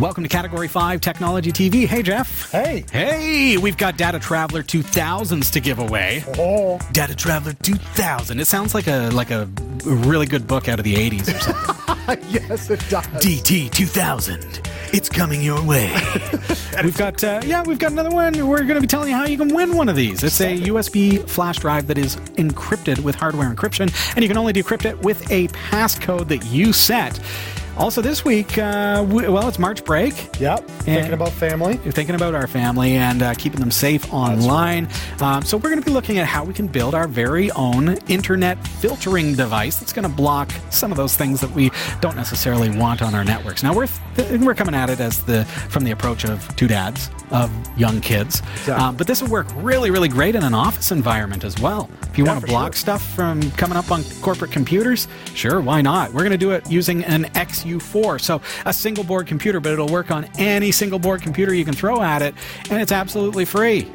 Welcome to Category 5 Technology TV. Hey, Jeff. Hey. Hey, we've got Data Traveler 2000s to give away. Oh. Data Traveler 2000. It sounds like a really good book out of the 80s or something. Yes, it does. DT 2000. It's coming your way. We've got another one. We're going to be telling you how you can win one of these. It's a USB flash drive that is encrypted with hardware encryption, and you can only decrypt it with a passcode that you set. Also this week, it's March break. Yep, thinking about family. We're thinking about our family and keeping them safe online. Right. So we're going to be looking at how we can build our very own internet filtering device that's going to block some of those things that we don't necessarily want on our networks. Now we're coming at it from the approach of two dads of young kids, exactly. But this will work really, really great in an office environment as well. If you want to block stuff from coming up on corporate computers, sure, why not? We're going to do it using an XU4, so a single board computer, but it'll work on any single board computer you can throw at it, and it's absolutely free.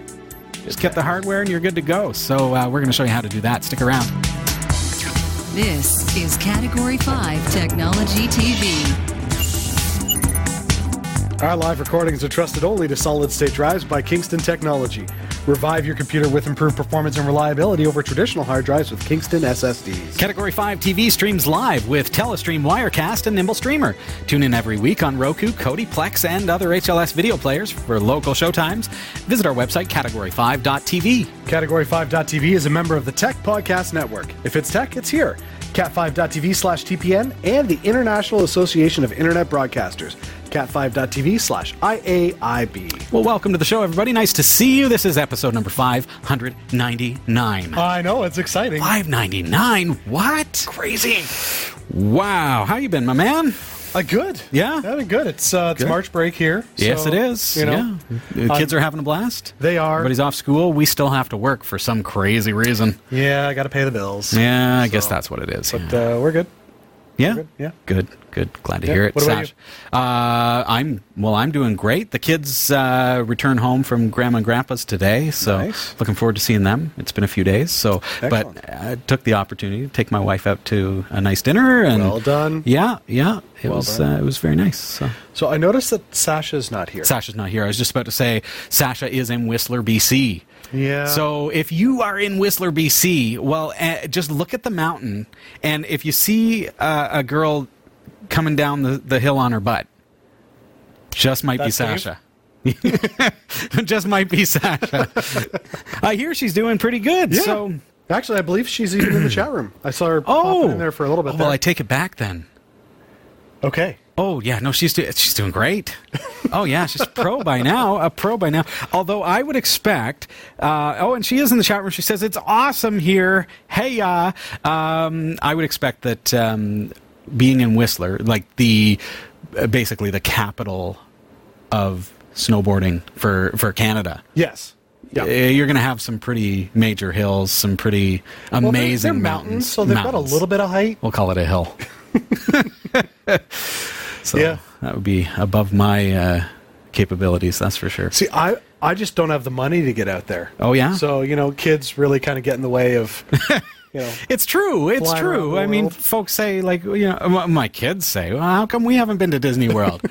Just get the hardware and you're good to go. So we're going to show you how to do that. Stick around. This is Category 5 Technology TV. Our live recordings are trusted only to solid-state drives by Kingston Technology. Revive your computer with improved performance and reliability over traditional hard drives with Kingston SSDs. Category 5 TV streams live with Telestream Wirecast and Nimble Streamer. Tune in every week on Roku, Kodi, Plex, and other HLS video players for local showtimes. Visit our website, category5.tv. Category 5.tv is a member of the Tech Podcast Network. If it's tech, it's here. Cat5.tv/TPN and the International Association of Internet Broadcasters. Cat5.tv/IAIB. Well, welcome to the show, everybody. Nice to see you. This is episode number 599. I know, it's exciting. 599? What? Crazy. Wow. How you been, my man? Good. Yeah? Good. It's good. March break here. So, yes, it is. You know, yeah. Kids are having a blast. They are. Everybody's off school. We still have to work for some crazy reason. Yeah, I got to pay the bills. Yeah, I guess that's what it is. But we're good. Yeah? Good. Glad to hear it. What about you? I'm doing great. The kids return home from Grandma and Grandpa's today, so nice. Looking forward to seeing them. It's been a few days, so excellent. But I took the opportunity to take my wife out to a nice dinner. And well done. Yeah. It was very nice. So I noticed that Sasha's not here. I was just about to say Sasha is in Whistler, BC. Yeah. So if you are in Whistler, BC, just look at the mountain, and if you see a girl coming down the hill on her butt, just might be Sasha. Just might be Sasha. I hear she's doing pretty good. Yeah. So actually, I believe she's even in the chat room. I saw her popping in there for a little bit. Well, I take it back then. Okay. Oh, yeah. No, she's doing great. Oh, yeah. She's a pro by now. Although I would expect... and she is in the chat room. She says, it's awesome here. Hey, ya. I would expect that being in Whistler, like basically the capital of snowboarding for Canada. Yes. Yep. You're going to have some pretty major hills, some pretty amazing they're mountains. So they've got a little bit of height. We'll call it a hill. So yeah. That would be above my capabilities, that's for sure. See, I just don't have the money to get out there. Oh, yeah? So, kids really kind of get in the way of... It's true. I mean, folks say, my kids say, well, how come we haven't been to Disney World?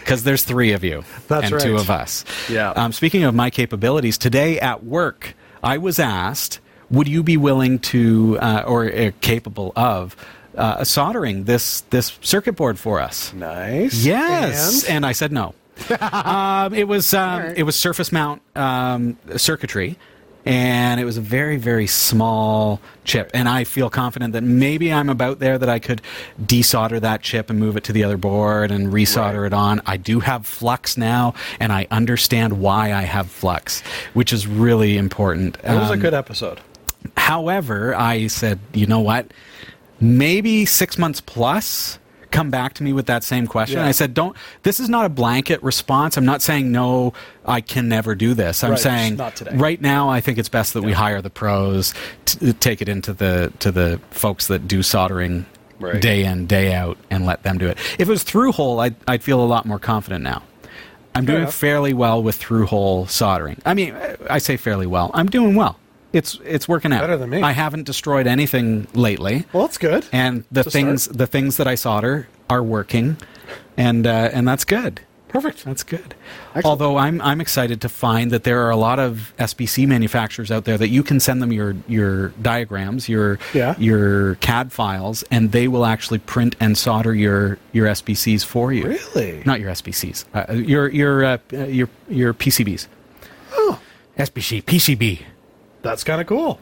Because there's three of you. That's and right. two of us. Yeah. Speaking of my capabilities, today at work, I was asked, would you be willing to, capable of, soldering this circuit board for us? Nice. Yes. And I said no. It was surface mount circuitry. And it was a very, very small chip. And I feel confident that maybe I'm about there, that I could desolder that chip and move it to the other board and resolder it on. I do have flux now, and I understand why I have flux, which is really important. It was a good episode. However, I said, you know what? Maybe 6 months plus... come back to me with that same question. Yeah. I said, this is not a blanket response. I'm not saying, no, I can never do this. I'm saying, not today. Right now, I think it's best that we hire the pros to take it into the folks that do soldering day in, day out, and let them do it. If it was through-hole, I'd feel a lot more confident now. I'm doing fairly well with through-hole soldering. I mean, I say fairly well. I'm doing well. It's working out. Better than me. I haven't destroyed anything lately. Well, that's good. And the things that I solder are working, and that's good. Perfect. That's good. Excellent. Although I'm excited to find that there are a lot of SBC manufacturers out there that you can send them your diagrams, your CAD files, and they will actually print and solder your SBCs for you. Really? Not your SBCs. Your PCBs. Oh. SBC, PCB. That's kind of cool.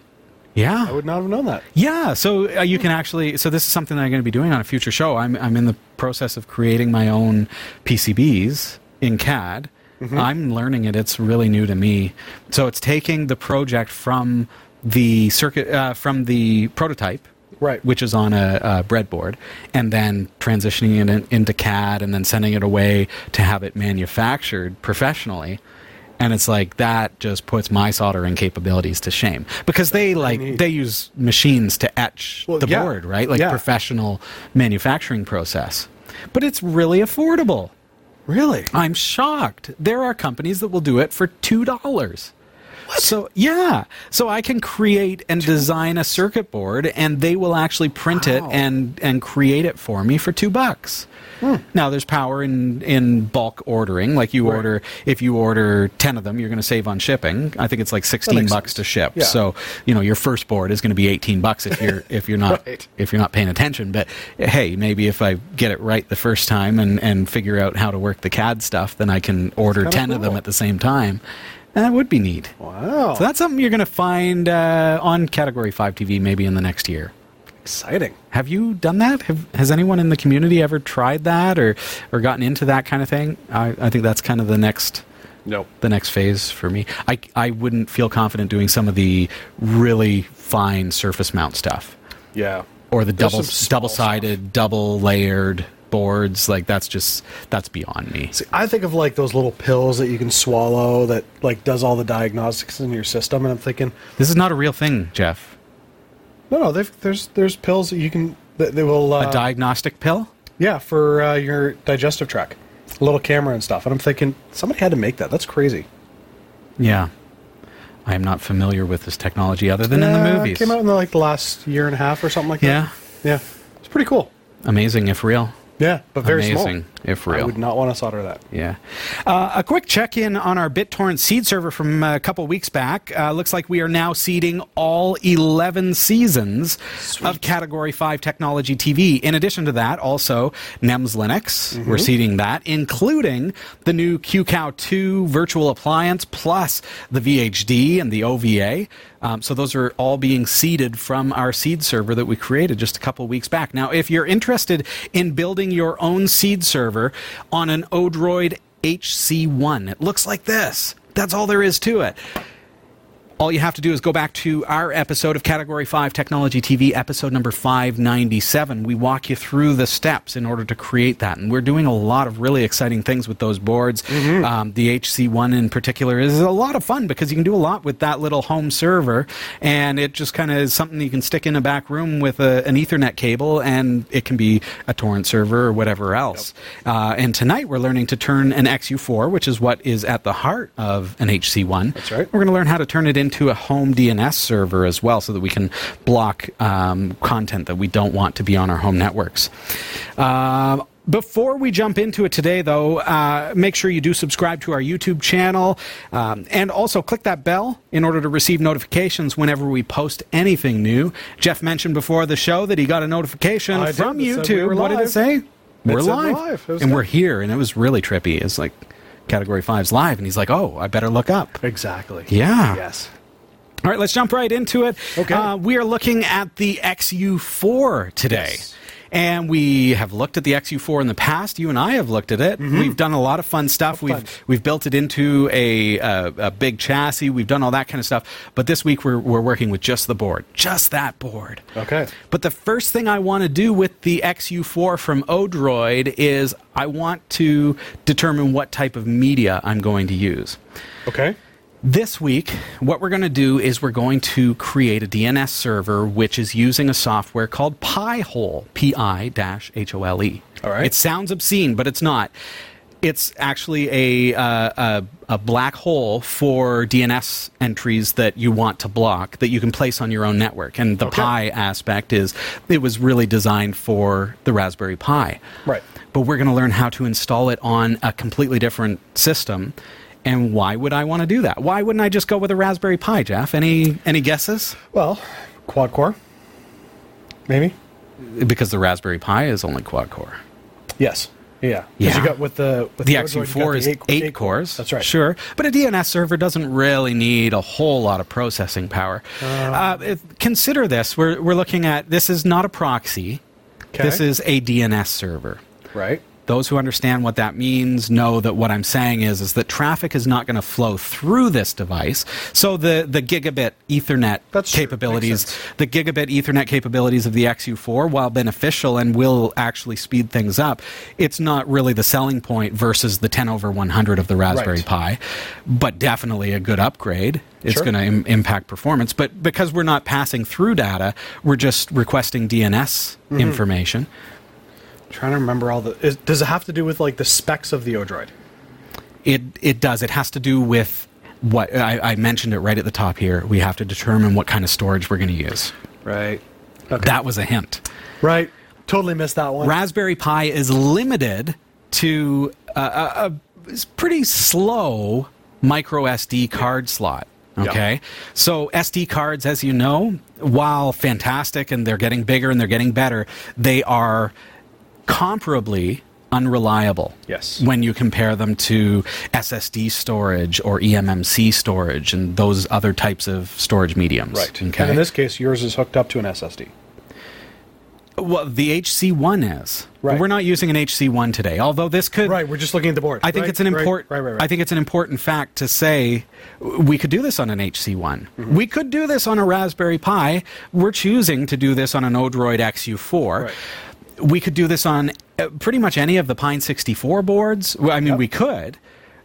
Yeah. I would not have known that. Yeah. So you can actually, so this is something that I'm going to be doing on a future show. I'm in the process of creating my own PCBs in CAD. Mm-hmm. I'm learning it. It's really new to me. So it's taking the project from the circuit, from the prototype, right, which is on a breadboard, and then transitioning it into CAD and then sending it away to have it manufactured professionally. And it's like, that just puts my soldering capabilities to shame. Because they use machines to etch the board, right? Like professional manufacturing process. But it's really affordable. Really? I'm shocked. There are companies that will do it for $2. What? So, yeah. So I can create and design a circuit board, and they will actually print it and create it for me for $2. Hmm. Now, there's power in bulk ordering. Like if you order 10 of them, you're going to save on shipping. I think it's like $16 to ship. Yeah. So, you know, your first board is going to be $18 if you're not paying attention. But hey, maybe if I get it right the first time and figure out how to work the CAD stuff, then I can order 10 of them at the same time. And that would be neat. Wow! So that's something you're going to find on Category 5 TV maybe in the next year. Exciting. Have you done that? Has anyone in the community ever tried that or gotten into that kind of thing? I think that's kind of the next phase for me. I wouldn't feel confident doing some of the really fine surface mount stuff. Yeah. Or the double-sided, double-layered boards. Like that's beyond me. See, I think of like those little pills that you can swallow that like does all the diagnostics in your system, and I'm thinking this is not a real thing, Jeff. No, there's pills that you can... They will a diagnostic pill? Yeah, for your digestive tract. A little camera and stuff. And I'm thinking, somebody had to make that. That's crazy. Yeah. I am not familiar with this technology other than in the movies. It came out in the last year and a half or something like that. Yeah. Yeah. It's pretty cool. Amazing, if real. Yeah, but very amazing, small. Amazing, if real. I would not want to solder that. Yeah. A quick check-in on our BitTorrent seed server from a couple weeks back. Looks like we are now seeding all 11 seasons of Category 5 Technology TV. In addition to that, also NEMS Linux. Mm-hmm. We're seeding that, including the new QCOW 2 virtual appliance, plus the VHD and the OVA. So those are all being seeded from our seed server that we created just a couple weeks back. Now, if you're interested in building your own seed server on an Odroid HC1, it looks like this. That's all there is to it. All you have to do is go back to our episode of Category 5 Technology TV, episode number 597. We walk you through the steps in order to create that. And we're doing a lot of really exciting things with those boards. Mm-hmm. The HC1 in particular is a lot of fun because you can do a lot with that little home server. And it just kind of is something you can stick in a back room with an Ethernet cable, and it can be a torrent server or whatever else. Yep. And tonight we're learning to turn an XU4, which is what is at the heart of an HC1. That's right. We're going to learn how to turn it into a home DNS server as well, so that we can block content that we don't want to be on our home networks. Before we jump into it today, though, make sure you do subscribe to our YouTube channel, and also click that bell in order to receive notifications whenever we post anything new. Jeff mentioned before the show that he got a notification from YouTube. What did it say? We're live. And we're here, and it was really trippy. It's like... Category 5's live, and he's like, oh, I better look up. Exactly. Yeah. Yes. All right, let's jump right into it. Okay. We are looking at the XU4 today. Yes. And we have looked at the XU4 in the past. You and I have looked at it. Mm-hmm. We've done a lot of fun stuff. We've built it into a big chassis. We've done all that kind of stuff. But this week we're working with just the board, just that board. Okay. But the first thing I want to do with the XU4 from Odroid is I want to determine what type of media I'm going to use. Okay. This week, what we're going to do is we're going to create a DNS server which is using a software called Pi-Hole, P-I-H-O-L-E. All right. It sounds obscene, but it's not. It's actually a black hole for DNS entries that you want to block that you can place on your own network. And the Pi aspect is it was really designed for the Raspberry Pi. Right. But we're going to learn how to install it on a completely different system. And why would I want to do that? Why wouldn't I just go with a Raspberry Pi, Jeff? Any guesses? Well, quad core, maybe. Because the Raspberry Pi is only quad core. Yes. Yeah. Yeah. You got with the XU4 is 8 cores. That's right. Sure. But a DNS server doesn't really need a whole lot of processing power. Consider this. We're looking at, this is not a proxy. Okay. This is a DNS server. Right. Those who understand what that means know that what I'm saying is that traffic is not going to flow through this device. So the gigabit Ethernet capabilities of the XU4, while beneficial and will actually speed things up, it's not really the selling point versus the 10/100 of the Raspberry Pi, but definitely a good upgrade. It's going to impact performance. But because we're not passing through data, we're just requesting DNS information. Trying to remember all the... does it have to do with, like, the specs of the Odroid? It does. It has to do with what... I mentioned it right at the top here. We have to determine what kind of storage we're going to use. Right. Okay. That was a hint. Right. Totally missed that one. Raspberry Pi is limited to a pretty slow micro SD card slot. Okay, yep. So SD cards, as you know, while fantastic and they're getting bigger and they're getting better, they are... comparably unreliable. Yes. When you compare them to SSD storage or eMMC storage and those other types of storage mediums. Right. Okay. And in this case, yours is hooked up to an SSD. Well, the HC1 is. Right. We're not using an HC1 today, although this could... Right, we're just looking at the board. I think it's an important. I think it's an important fact to say we could do this on an HC1. Mm-hmm. We could do this on a Raspberry Pi. We're choosing to do this on an Odroid XU4. Right. We could do this on pretty much any of the Pine 64 boards. I mean, we could.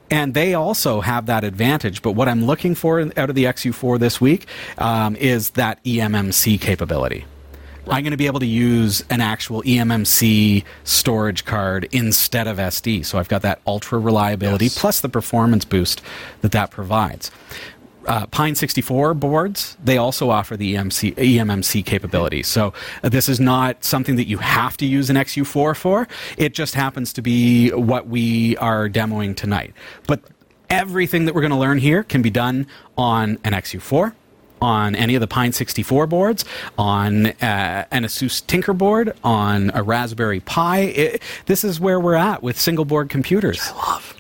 And they also have that advantage. But what I'm looking for out of the XU4 this week is that eMMC capability. Right. I'm going to be able to use an actual eMMC storage card instead of SD. So I've got that ultra reliability plus the performance boost that provides. Pine 64 boards, they also offer the eMMC capability. So this is not something that you have to use an XU4 for. It just happens to be what we are demoing tonight. But everything that we're going to learn here can be done on an XU4, on any of the Pine 64 boards, on an ASUS Tinkerboard, on a Raspberry Pi. This is where we're at with single board computers.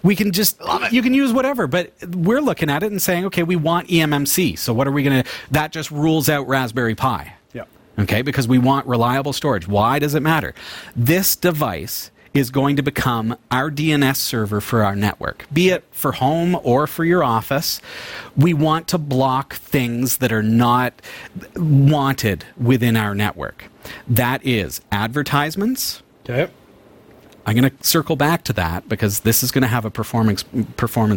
We can just, you can use whatever, but we're looking at it and saying, okay, we want eMMC. So what are we going to, that just rules out Raspberry Pi. Yeah. Okay, because we want reliable storage. Why does it matter? This device is going to become our DNS server for our network, be it for home or for your office. We want to block things that are not wanted within our network. That is advertisements. Okay. I'm going to circle back to that because this is going to have a performance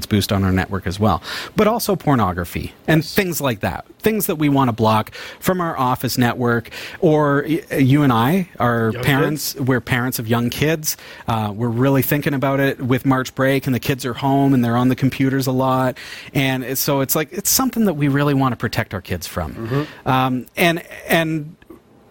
boost on our network as well. But also pornography and things like that. Things that we want to block from our office network, or you and I are parents. We're parents of young kids. We're really thinking about it with March break and the kids are home and they're on the computers a lot. And so it's like, it's something that we really want to protect our kids from. Mm-hmm. And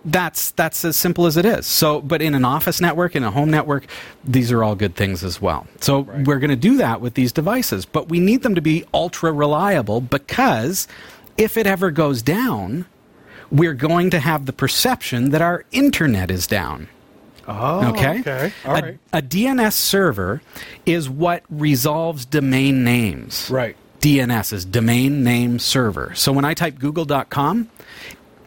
that's as simple as it is. So, but in an office network, in a home network, these are all good things as well. So we're going to do that with these devices, but we need them to be ultra reliable because if it ever goes down, we're going to have the perception that our internet is down. Oh, okay. All right. A DNS server is what resolves domain names. Right. DNS is domain name server. So when I type google.com,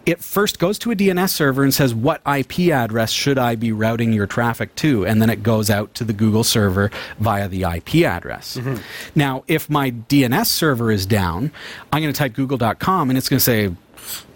it first goes to a DNS server and says, what IP address should I be routing your traffic to? And then it goes out to the Google server via the IP address. Mm-hmm. Now, if my DNS server is down, I'm going to type google.com and it's going to say,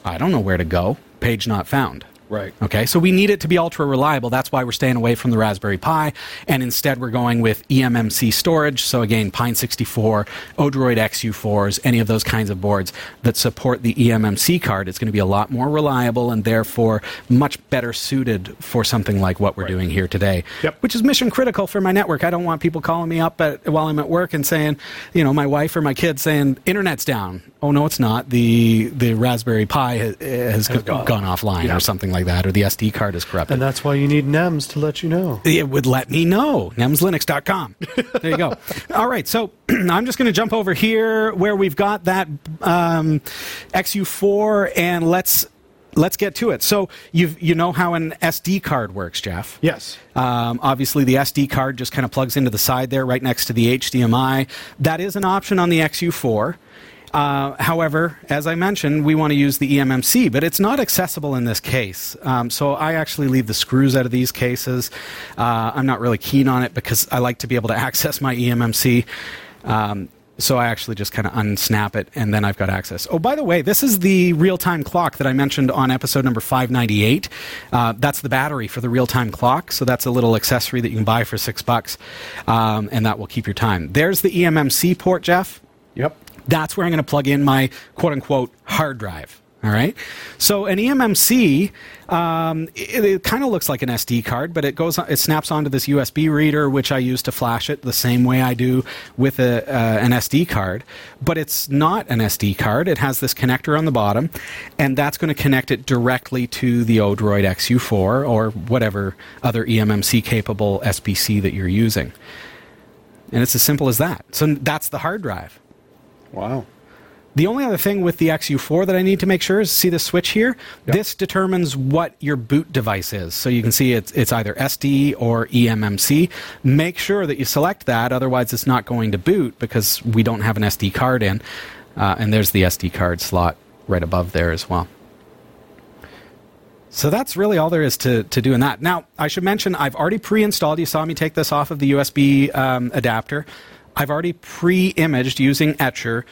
I don't know where to go, page not found. Right. Okay, so we need it to be ultra reliable. That's why we're staying away from the Raspberry Pi, and instead we're going with eMMC storage. So again, Pine 64, Odroid XU4s, any of those kinds of boards that support the eMMC card. It's going to be a lot more reliable and therefore much better suited for something like what we're doing here today, which is mission critical for my network. I don't want people calling me up while I'm at work and saying, you know, my wife or my kids saying, internet's down. Oh, no, it's not. The Raspberry Pi has gone offline or something like that, or the SD card is corrupted. And that's why you need NEMS to let you know. It would let me know. NEMSLinux.com. There you go. All right, so I'm just going to jump over here where we've got that XU4, and let's get to it. So you know how an SD card works, Jeff. Yes. Obviously, the SD card just kind of plugs into the side there right next to the HDMI. That is an option on the XU4. However, as I mentioned, we want to use the eMMC, but it's not accessible in this case. So I actually leave the screws out of these cases. I'm not really keen on it because I like to be able to access my eMMC. So I actually just kind of unsnap it, and then I've got access. Oh, by the way, this is the real-time clock that I mentioned on episode number 598. That's the battery for the real-time clock, so that's a little accessory that you can buy for $6, and that will keep your time. There's the eMMC port, Jeff. Yep. That's where I'm going to plug in my quote-unquote hard drive. All right? So an eMMC, it kind of looks like an SD card, but it snaps onto this USB reader, which I use to flash it the same way I do with an SD card. But it's not an SD card. It has this connector on the bottom, and that's going to connect it directly to the Odroid XU4 or whatever other eMMC-capable SBC that you're using. And it's as simple as that. So that's the hard drive. Wow. The only other thing with the XU4 that I need to make sure is see the switch here. Yep. This determines what your boot device is. So you can see it's either SD or eMMC. Make sure that you select that, otherwise it's not going to boot because we don't have an SD card in. And there's the SD card slot right above there as well. So that's really all there is to doing that. Now, I should mention I've already pre-installed. You saw me take this off of the USB adapter. I've already pre-imaged using Etcher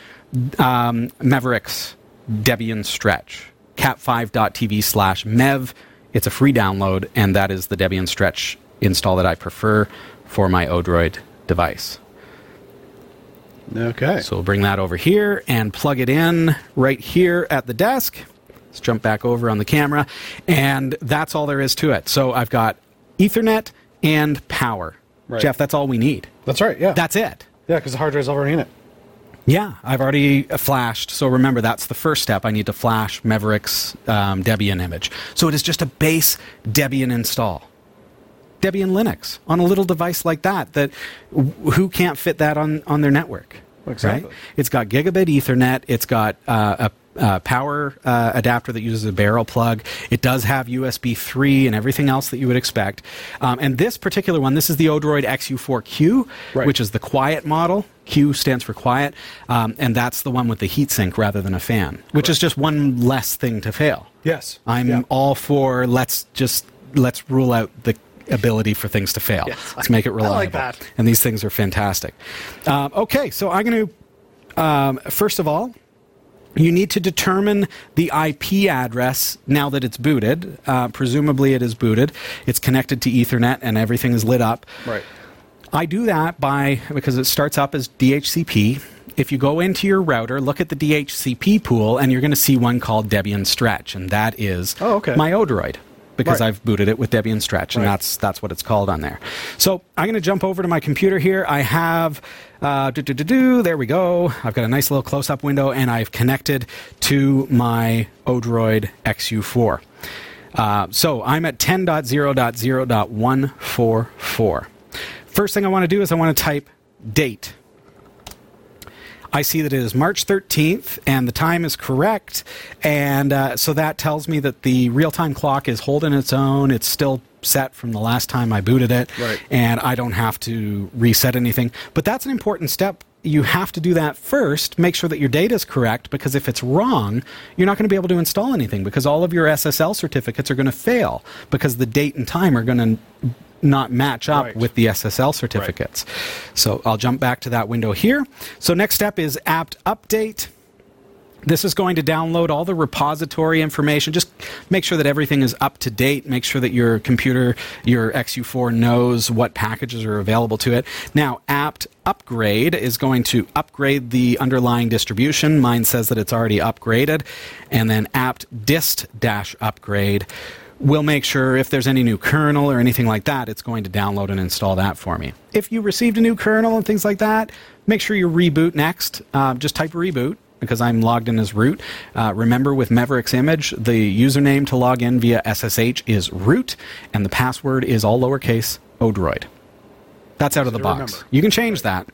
Maverick's Debian Stretch, cat5.tv/mev. It's a free download, and that is the Debian Stretch install that I prefer for my Odroid device. Okay. So we'll bring that over here and plug it in right here at the desk. Let's jump back over on the camera, and that's all there is to it. So I've got Ethernet and power. Right. Jeff, that's all we need. That's right, yeah. That's it. Yeah, because the hard drive's already in it. Yeah, I've already flashed. So remember, that's the first step. I need to flash Maverick's Debian image. So it is just a base Debian install. Debian Linux on a little device like that who can't fit that on their network? Exactly. Right? It's got gigabit Ethernet. It's got a power adapter that uses a barrel plug. It does have USB 3 and everything else that you would expect. And this particular one, this is the Odroid XU4Q, which is the quiet model. Q stands for quiet. And that's the one with the heatsink rather than a fan, which is just one less thing to fail. Yes. I'm all for let's rule out the ability for things to fail. Yes. Let's make it reliable. I like that. And these things are fantastic. Okay, so I'm going to, first of all, you need to determine the IP address now that it's booted. Presumably it is booted. It's connected to Ethernet and everything is lit up. Right. I do that because it starts up as DHCP. If you go into your router, look at the DHCP pool, and you're going to see one called Debian Stretch, and that is my Odroid. Because I've booted it with Debian Stretch, and that's what it's called on there. So I'm going to jump over to my computer here. I have, there we go. I've got a nice little close-up window, and I've connected to my Odroid XU4. So I'm at 10.0.0.144. First thing I want to do is I want to type date. I see that it is March 13th, and the time is correct, and so that tells me that the real-time clock is holding its own. It's still set from the last time I booted it, and I don't have to reset anything. But that's an important step. You have to do that first. Make sure that your data is correct, because if it's wrong, you're not going to be able to install anything, because all of your SSL certificates are going to fail, because the date and time are going to not match up with the SSL certificates. Right. So I'll jump back to that window here. So next step is apt update. This is going to download all the repository information. Just make sure that everything is up to date. Make sure that your computer, your XU4, knows what packages are available to it. Now, apt upgrade is going to upgrade the underlying distribution. Mine says that it's already upgraded. And then apt dist-upgrade will make sure if there's any new kernel or anything like that, it's going to download and install that for me. If you received a new kernel and things like that, make sure you reboot next. Just type reboot, because I'm logged in as root. Remember, with Maverick's image, the username to log in via SSH is root, and the password is all lowercase Odroid. That's out of the box. Remember. You can change that.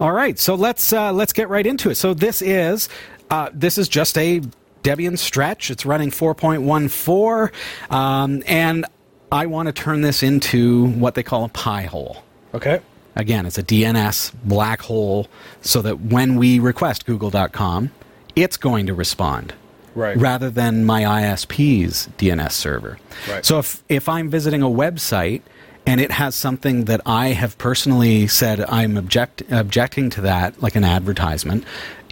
All right, so let's get right into it. So this is just a Debian Stretch. It's running 4.14, and I want to turn this into what they call a Pi-Hole. Okay. Again, it's a DNS black hole so that when we request google.com, it's going to respond, right, rather than my ISP's DNS server. Right. So if I'm visiting a website and it has something that I have personally said I'm objecting to that, like an advertisement,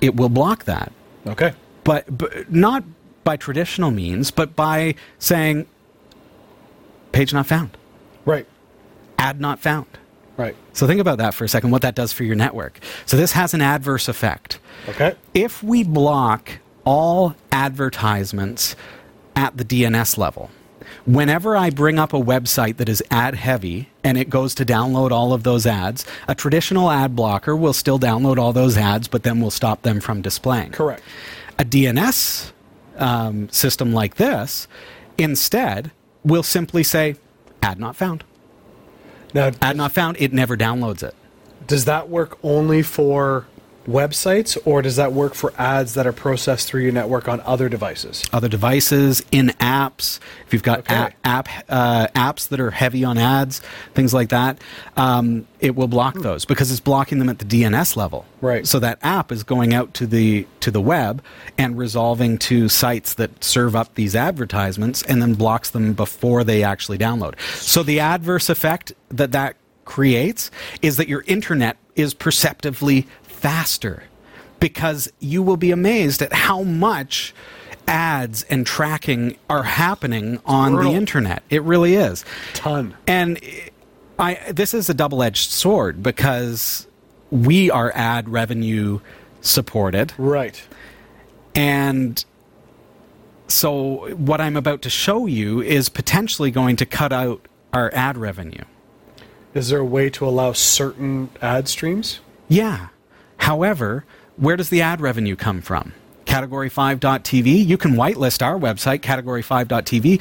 it will block that. Okay. But not by traditional means, but by saying, page not found. Right. Ad not found. Right. So think about that for a second, what that does for your network. So this has an adverse effect. Okay. If we block all advertisements at the DNS level, whenever I bring up a website that is ad-heavy and it goes to download all of those ads, a traditional ad blocker will still download all those ads, but then will stop them from displaying. Correct. A DNS system like this, instead, will simply say, ad not found. Now, ad not found, it never downloads it. Does that work only for websites, or does that work for ads that are processed through your network on other devices? Other devices, in apps, if you've got apps that are heavy on ads, things like that, it will block those because it's blocking them at the DNS level. Right. So that app is going out to the web and resolving to sites that serve up these advertisements and then blocks them before they actually download. So the adverse effect that creates is that your internet is perceptively faster, because you will be amazed at how much ads and tracking are happening on the internet. It really is. Ton. And this is a double-edged sword, because we are ad revenue supported. Right. And so what I'm about to show you is potentially going to cut out our ad revenue. Is there a way to allow certain ad streams? Yeah. However, where does the ad revenue come from? Category5.tv, you can whitelist our website, category5.tv.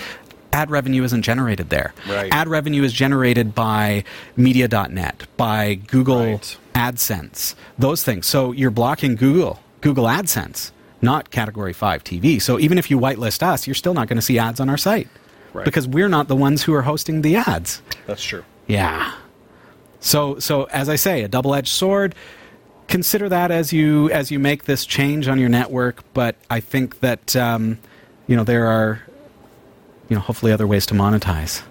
Ad revenue isn't generated there. Right. Ad revenue is generated by Media.net, by Google AdSense, those things. So you're blocking Google AdSense, not Category5.tv. So even if you whitelist us, you're still not going to see ads on our site, right, because we're not the ones who are hosting the ads. That's true. Yeah. So as I say, a double-edged sword. Consider that as you make this change on your network, but I think that there are hopefully other ways to monetize.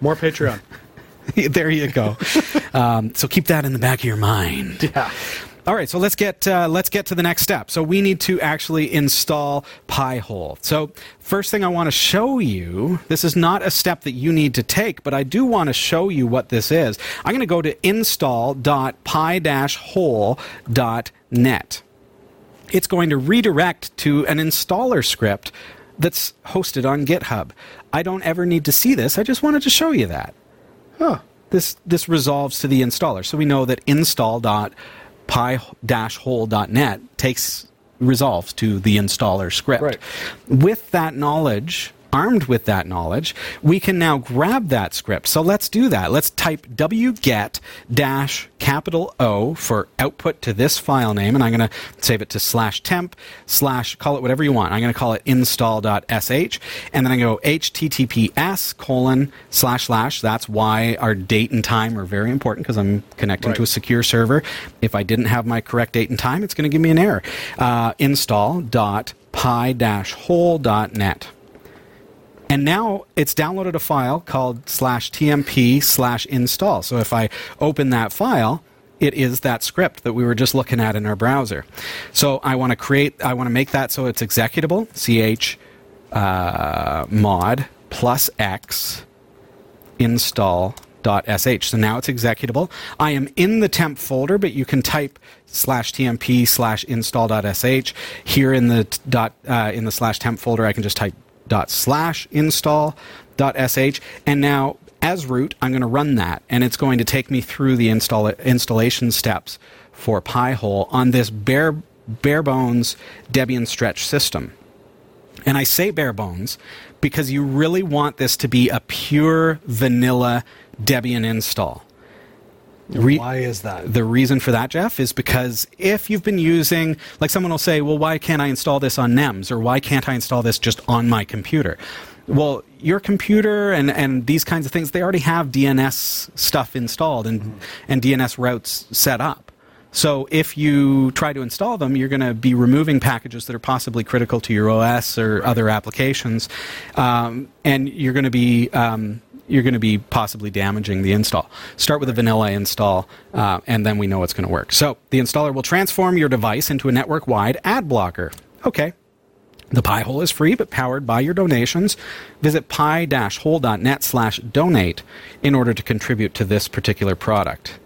More Patreon. There you go. So keep that in the back of your mind. Yeah. All right, so let's get to the next step. So we need to actually install Pi-Hole. So first thing I want to show you, this is not a step that you need to take, but I do want to show you what this is. I'm going to go to install.pi-hole.net. It's going to redirect to an installer script that's hosted on GitHub. I don't ever need to see this. I just wanted to show you that. Huh. This resolves to the installer. So we know that install.pi-hole.net resolves to the installer script. Right. Armed with that knowledge, we can now grab that script. So let's do that. Let's type wget -O for output to this file name, and I'm going to save it to /temp, call it whatever you want. I'm going to call it install.sh, and then I go https:// That's why our date and time are very important, because I'm connecting to a secure server. If I didn't have my correct date and time, it's going to give me an error. Install.pi-hole.net. And now it's downloaded a file called /tmp/install. So if I open that file, it is that script that we were just looking at in our browser. So I want to make that so it's executable, ch mod plus x install.sh. So now it's executable. I am in the temp folder, but you can type /tmp/install.sh. Here in the /temp folder, I can just type ./install.sh. And now, as root, I'm going to run that, and it's going to take me through the installation steps for Pi-Hole on this bare bones Debian Stretch system. And I say bare bones because you really want this to be a pure vanilla Debian install. Why is that? The reason for that, Jeff, is because if you've been using, like someone will say, well, why can't I install this on NEMS, or why can't I install this just on my computer? Well, your computer and these kinds of things, they already have DNS stuff installed and DNS routes set up. So if you try to install them, you're going to be removing packages that are possibly critical to your OS or other applications, and you're going to be possibly damaging the install. Start with a vanilla install, and then we know it's going to work. So the installer will transform your device into a network-wide ad blocker. Okay. The Pi-Hole is free, but powered by your donations. Visit pi-hole.net/donate in order to contribute to this particular product.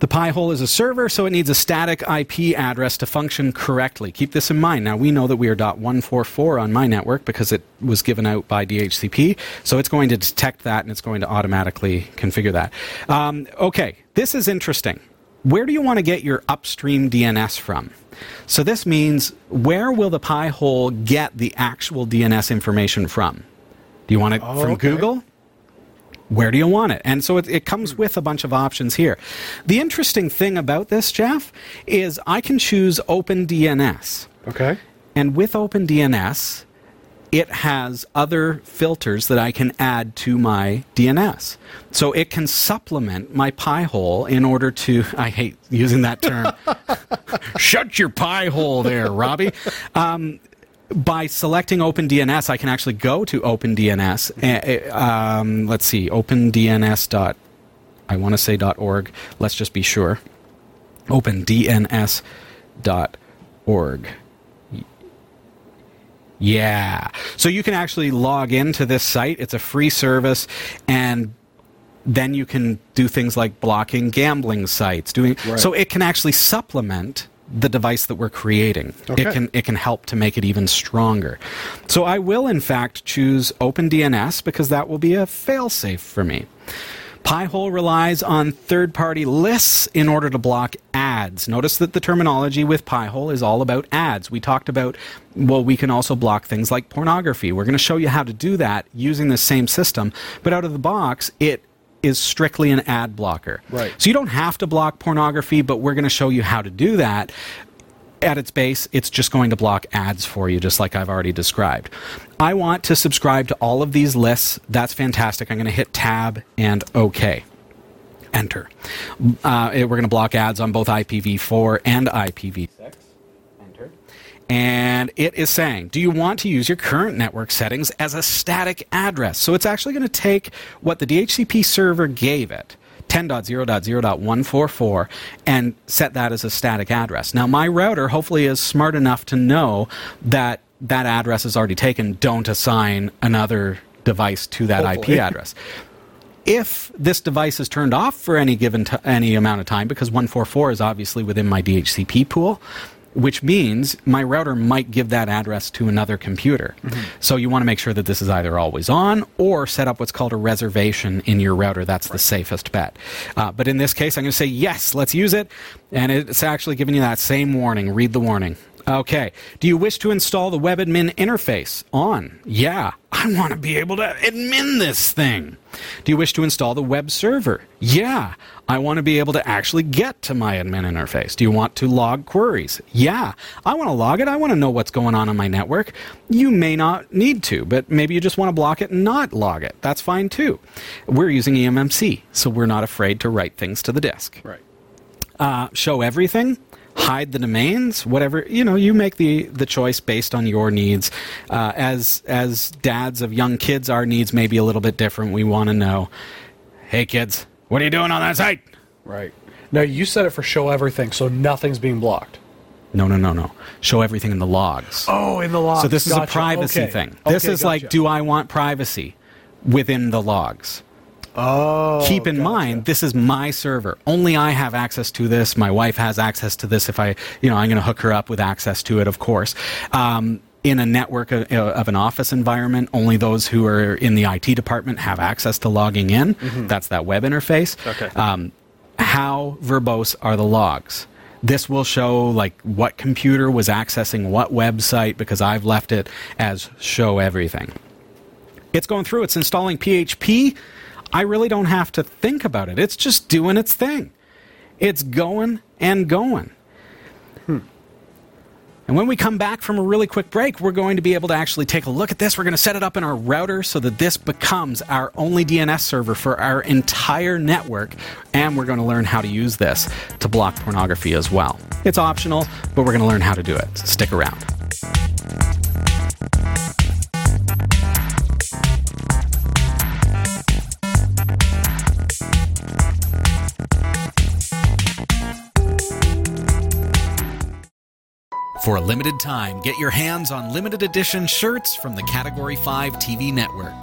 The Pi-Hole is a server, so it needs a static IP address to function correctly. Keep this in mind. Now, we know that we are .144 on my network because it was given out by DHCP, so it's going to detect that, and it's going to automatically configure that. Okay, this is interesting. Where do you want to get your upstream DNS from? So this means, where will the Pi-Hole get the actual DNS information from? Do you want it from Google? Where do you want it? And so it comes with a bunch of options here. The interesting thing about this, Jeff, is I can choose OpenDNS. Okay. And with OpenDNS, it has other filters that I can add to my DNS. So it can supplement my Pi-Hole in order to... I hate using that term. Shut your Pi-Hole there, Robbie. By selecting OpenDNS, I can actually go to OpenDNS. Let's see, OpenDNS. I want to say .org. Let's just be sure. OpenDNS.org. Yeah. So you can actually log into this site. It's a free service, and then you can do things like blocking gambling sites. So it can actually supplement the device that we're creating. Okay. It can help to make it even stronger. So I will, in fact, choose OpenDNS because that will be a fail-safe for me. Pi-Hole relies on third-party lists in order to block ads. Notice that the terminology with Pi-Hole is all about ads. We talked about, well, we can also block things like pornography. We're going to show you how to do that using the same system, but out of the box, it is strictly an ad blocker. Right. So you don't have to block pornography, but we're going to show you how to do that. At its base, it's just going to block ads for you, just like I've already described. I want to subscribe to all of these lists. That's fantastic. I'm going to hit Tab and OK. Enter. We're going to block ads on both IPv4 and IPv6. Enter. And it is saying, do you want to use your current network settings as a static address? So it's actually going to take what the DHCP server gave it, 10.0.0.144, and set that as a static address. Now, my router hopefully is smart enough to know that that address is already taken. Don't assign another device to that IP address. If this device is turned off for any given any amount of time, because 144 is obviously within my DHCP pool, which means my router might give that address to another computer. Mm-hmm. So you want to make sure that this is either always on or set up what's called a reservation in your router. That's the safest bet. But in this case, I'm going to say, yes, let's use it. And it's actually giving you that same warning. Read the warning. Okay. Do you wish to install the WebAdmin interface? On. Yeah. I want to be able to admin this thing. Do you wish to install the web server? Yeah. I want to be able to actually get to my admin interface. Do you want to log queries? Yeah. I want to log it. I want to know what's going on my network. You may not need to, but maybe you just want to block it and not log it. That's fine too. We're using eMMC, so we're not afraid to write things to the disk. Right. Show everything. Hide the domains, whatever, you make the choice based on your needs. As dads of young kids, our needs may be a little bit different. We want to know, hey, kids, what are you doing on that site? Right. Now, you set it for show everything, so nothing's being blocked. No. Show everything in the logs. Oh, in the logs. So this is a privacy thing. This is like, do I want privacy within the logs? Oh. Keep in mind, this is my server. Only I have access to this. My wife has access to this. If I, you know, I'm going to hook her up with access to it, of course. In a network of an office environment, only those who are in the IT department have access to logging in. Mm-hmm. That's that web interface. Okay. How verbose are the logs? This will show like what computer was accessing what website, because I've left it as show everything. It's going through. It's installing PHP. I really don't have to think about it. It's just doing its thing. It's going and going. And when we come back from a really quick break, we're going to be able to actually take a look at this. We're going to set it up in our router so that this becomes our only DNS server for our entire network. And we're going to learn how to use this to block pornography as well. It's optional, but we're going to learn how to do it. So stick around. For a limited time, get your hands on limited edition shirts from the Category 5 TV network.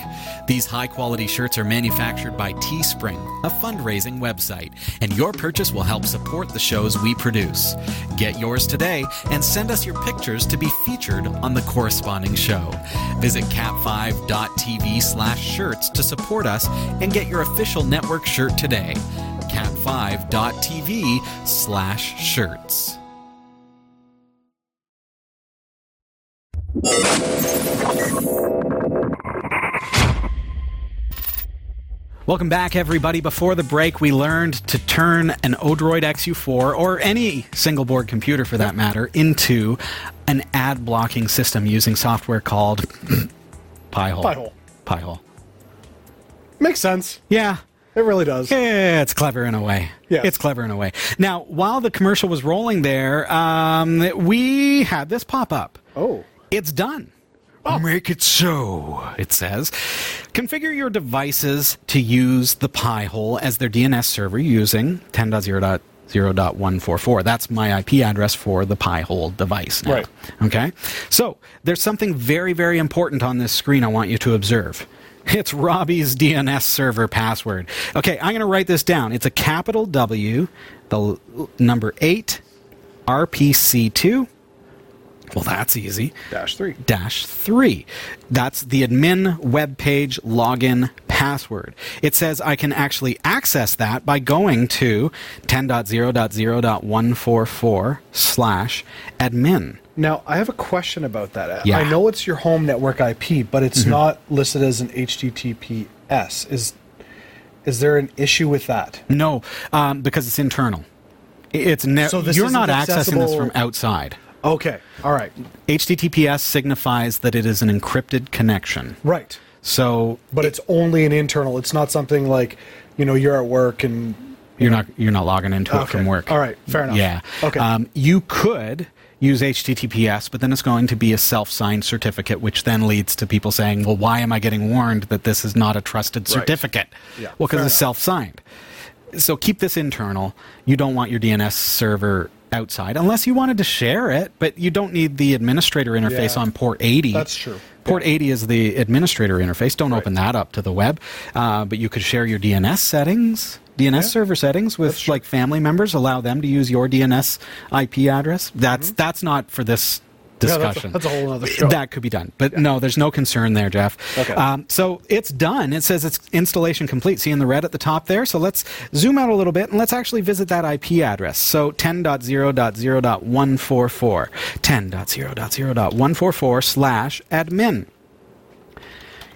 These high-quality shirts are manufactured by Teespring, a fundraising website, and your purchase will help support the shows we produce. Get yours today and send us your pictures to be featured on the corresponding show. Visit cat5.tv/shirts to support us and get your official network shirt today. cat5.tv/shirts. Welcome back, everybody. Before the break, we learned to turn an Odroid XU4, or any single board computer for that matter, into an ad blocking system using software called Pi-Hole. Makes sense. Yeah. It really does. Yeah, it's clever in a way. Yeah. It's clever in a way. Now, while the commercial was rolling there, we had this pop up. Oh. It's done. Oh. Make it so, it says. Configure your devices to use the Pi-Hole as their DNS server using 10.0.0.144. That's my IP address for the Pi-Hole device now. Right. Okay? So there's something very, very important on this screen I want you to observe. It's Robbie's DNS server password. Okay, I'm going to write this down. It's a capital W, the number 8, RPC2. Well, that's easy. -3. That's the admin web page login password. It says I can actually access that by going to 10.0.0.144/admin. Now, I have a question about that app. Yeah. I know it's your home network IP, but it's not listed as an HTTPS. Is there an issue with that? No, because it's internal. So you're not accessing this from outside. Okay, all right. HTTPS signifies that it is an encrypted connection. Right. So, but it's only an internal. It's not something like, you know, you're at work and you're not logging into it from work. All right, fair enough. Yeah. Okay. You could use HTTPS, but then it's going to be a self-signed certificate, which then leads to people saying, "Well, why am I getting warned that this is not a trusted certificate?" Yeah. Well, because it's self-signed. So keep this internal. You don't want your DNS server outside, unless you wanted to share it, but you don't need the administrator interface on port 80. That's true. Port 80 is the administrator interface. Don't open that up to the web. But you could share your DNS settings, DNS server settings with like family members, allow them to use your DNS IP address. That's not for this discussion. Yeah, that's a whole other show. That could be done. But no, there's no concern there, Jeff. Okay. So it's done. It says it's installation complete. See in the red at the top there? So let's zoom out a little bit and let's actually visit that IP address. So 10.0.0.144. 10.0.0.144/admin.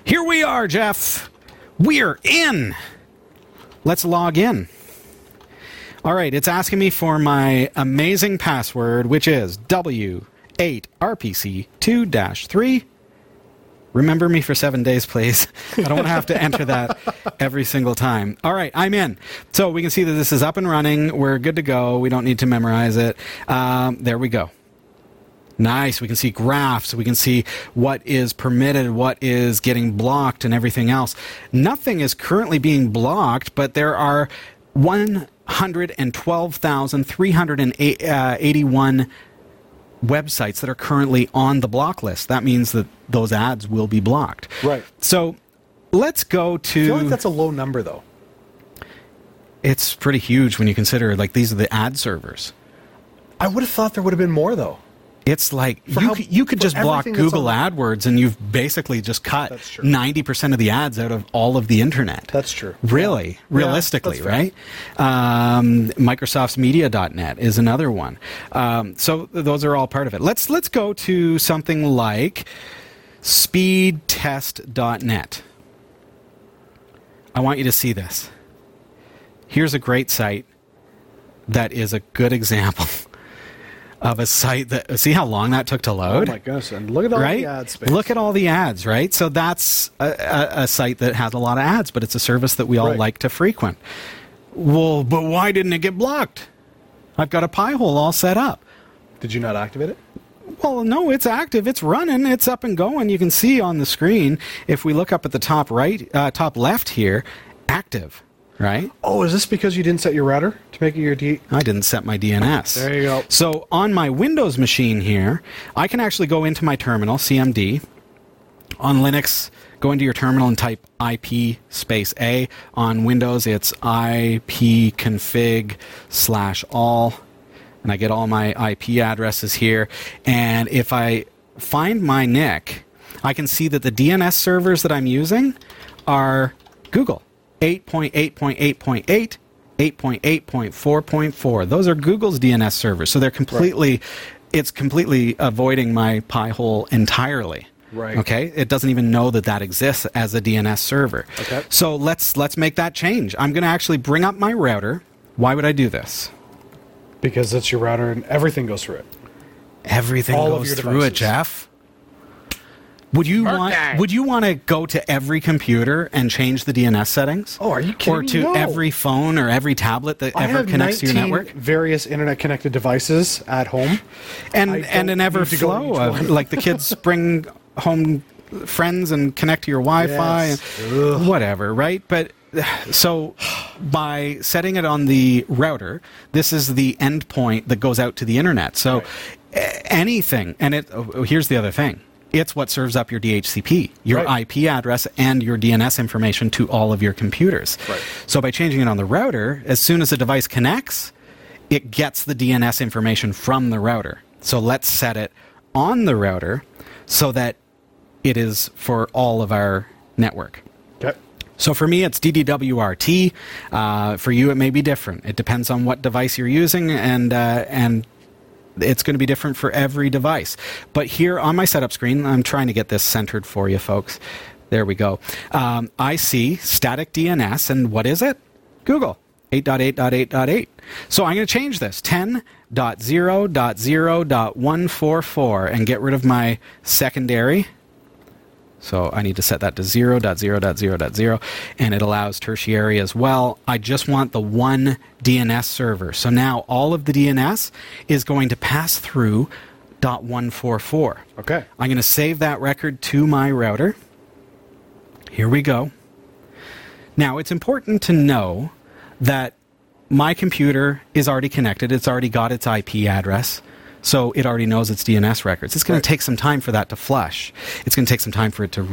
Here we are, Jeff. We're in. Let's log in. All right, it's asking me for my amazing password, which is W8RPC2-3. Remember me for 7 days, please. I don't want to have to enter that every single time. All right, I'm in. So we can see that this is up and running. We're good to go. We don't need to memorize it. There we go. Nice. We can see graphs. We can see what is permitted, what is getting blocked, and everything else. Nothing is currently being blocked, but there are 1 112,381 websites that are currently on the block list. That means that those ads will be blocked. Right. So let's go to... I feel like that's a low number, though. It's pretty huge when you consider, like, these are the ad servers. I would have thought there would have been more, though. It's like, you could just block Google AdWords and you've basically just cut 90% of the ads out of all of the internet. That's true. Really, yeah. Realistically, yeah, right? Microsoft's Media.net is another one. So those are all part of it. Let's go to something like speedtest.net. I want you to see this. Here's a great site that is a good example of a site that, see how long that took to load? Oh my gosh, and look at all the ad space. Look at all the ads, right? So that's a site that has a lot of ads, but it's a service that we all like to frequent. Well, but why didn't it get blocked? I've got a Pi-Hole all set up. Did you not activate it? Well, no, it's active. It's running. It's up and going. You can see on the screen, if we look up at the top left here, active. Right? Oh, is this because you didn't set your router to make it your DNS? I didn't set my DNS. There you go. So on my Windows machine here, I can actually go into my terminal, CMD. On Linux, go into your terminal and type IP A. On Windows, it's ipconfig/all. And I get all my IP addresses here. And if I find my NIC, I can see that the DNS servers that I'm using are Google. 8.8.8.8, 8.8.4.4. Those are Google's DNS servers, so they're completely, it's completely avoiding my Pi-Hole entirely. Right. Okay. It doesn't even know that that exists as a DNS server. Okay. So let's make that change. I'm going to actually bring up my router. Why would I do this? Because it's your router, and everything goes through it. Everything all goes through devices. It, Jeff. Would you want to go to every computer and change the DNS settings? Oh, are you kidding me? Or to every phone or every tablet that ever connects to your network? I have various internet-connected devices at home. And an ever flow of, like, the kids bring home friends and connect to your Wi-Fi. Yes. And whatever, right? But so by setting it on the router, this is the endpoint that goes out to the internet. So anything. And here's the other thing. It's what serves up your DHCP, your IP address, and your DNS information to all of your computers. Right. So by changing it on the router, as soon as the device connects, it gets the DNS information from the router. So let's set it on the router so that it is for all of our network. Okay. So for me, it's DDWRT. For you, it may be different. It depends on what device you're using, and it's going to be different for every device. But here on my setup screen, I'm trying to get this centered for you folks. There we go. I see static DNS, and what is it? Google, 8.8.8.8. So I'm going to change this, 10.0.0.144, and get rid of my secondary. So I need to set that to 0.0.0.0, and it allows tertiary as well. I just want the one DNS server. So now all of the DNS is going to pass through .144. Okay. I'm going to save that record to my router. Here we go. Now it's important to know that my computer is already connected. It's already got its IP address. So it already knows its DNS records. It's going to take some time for that to flush. It's going to take some time for it to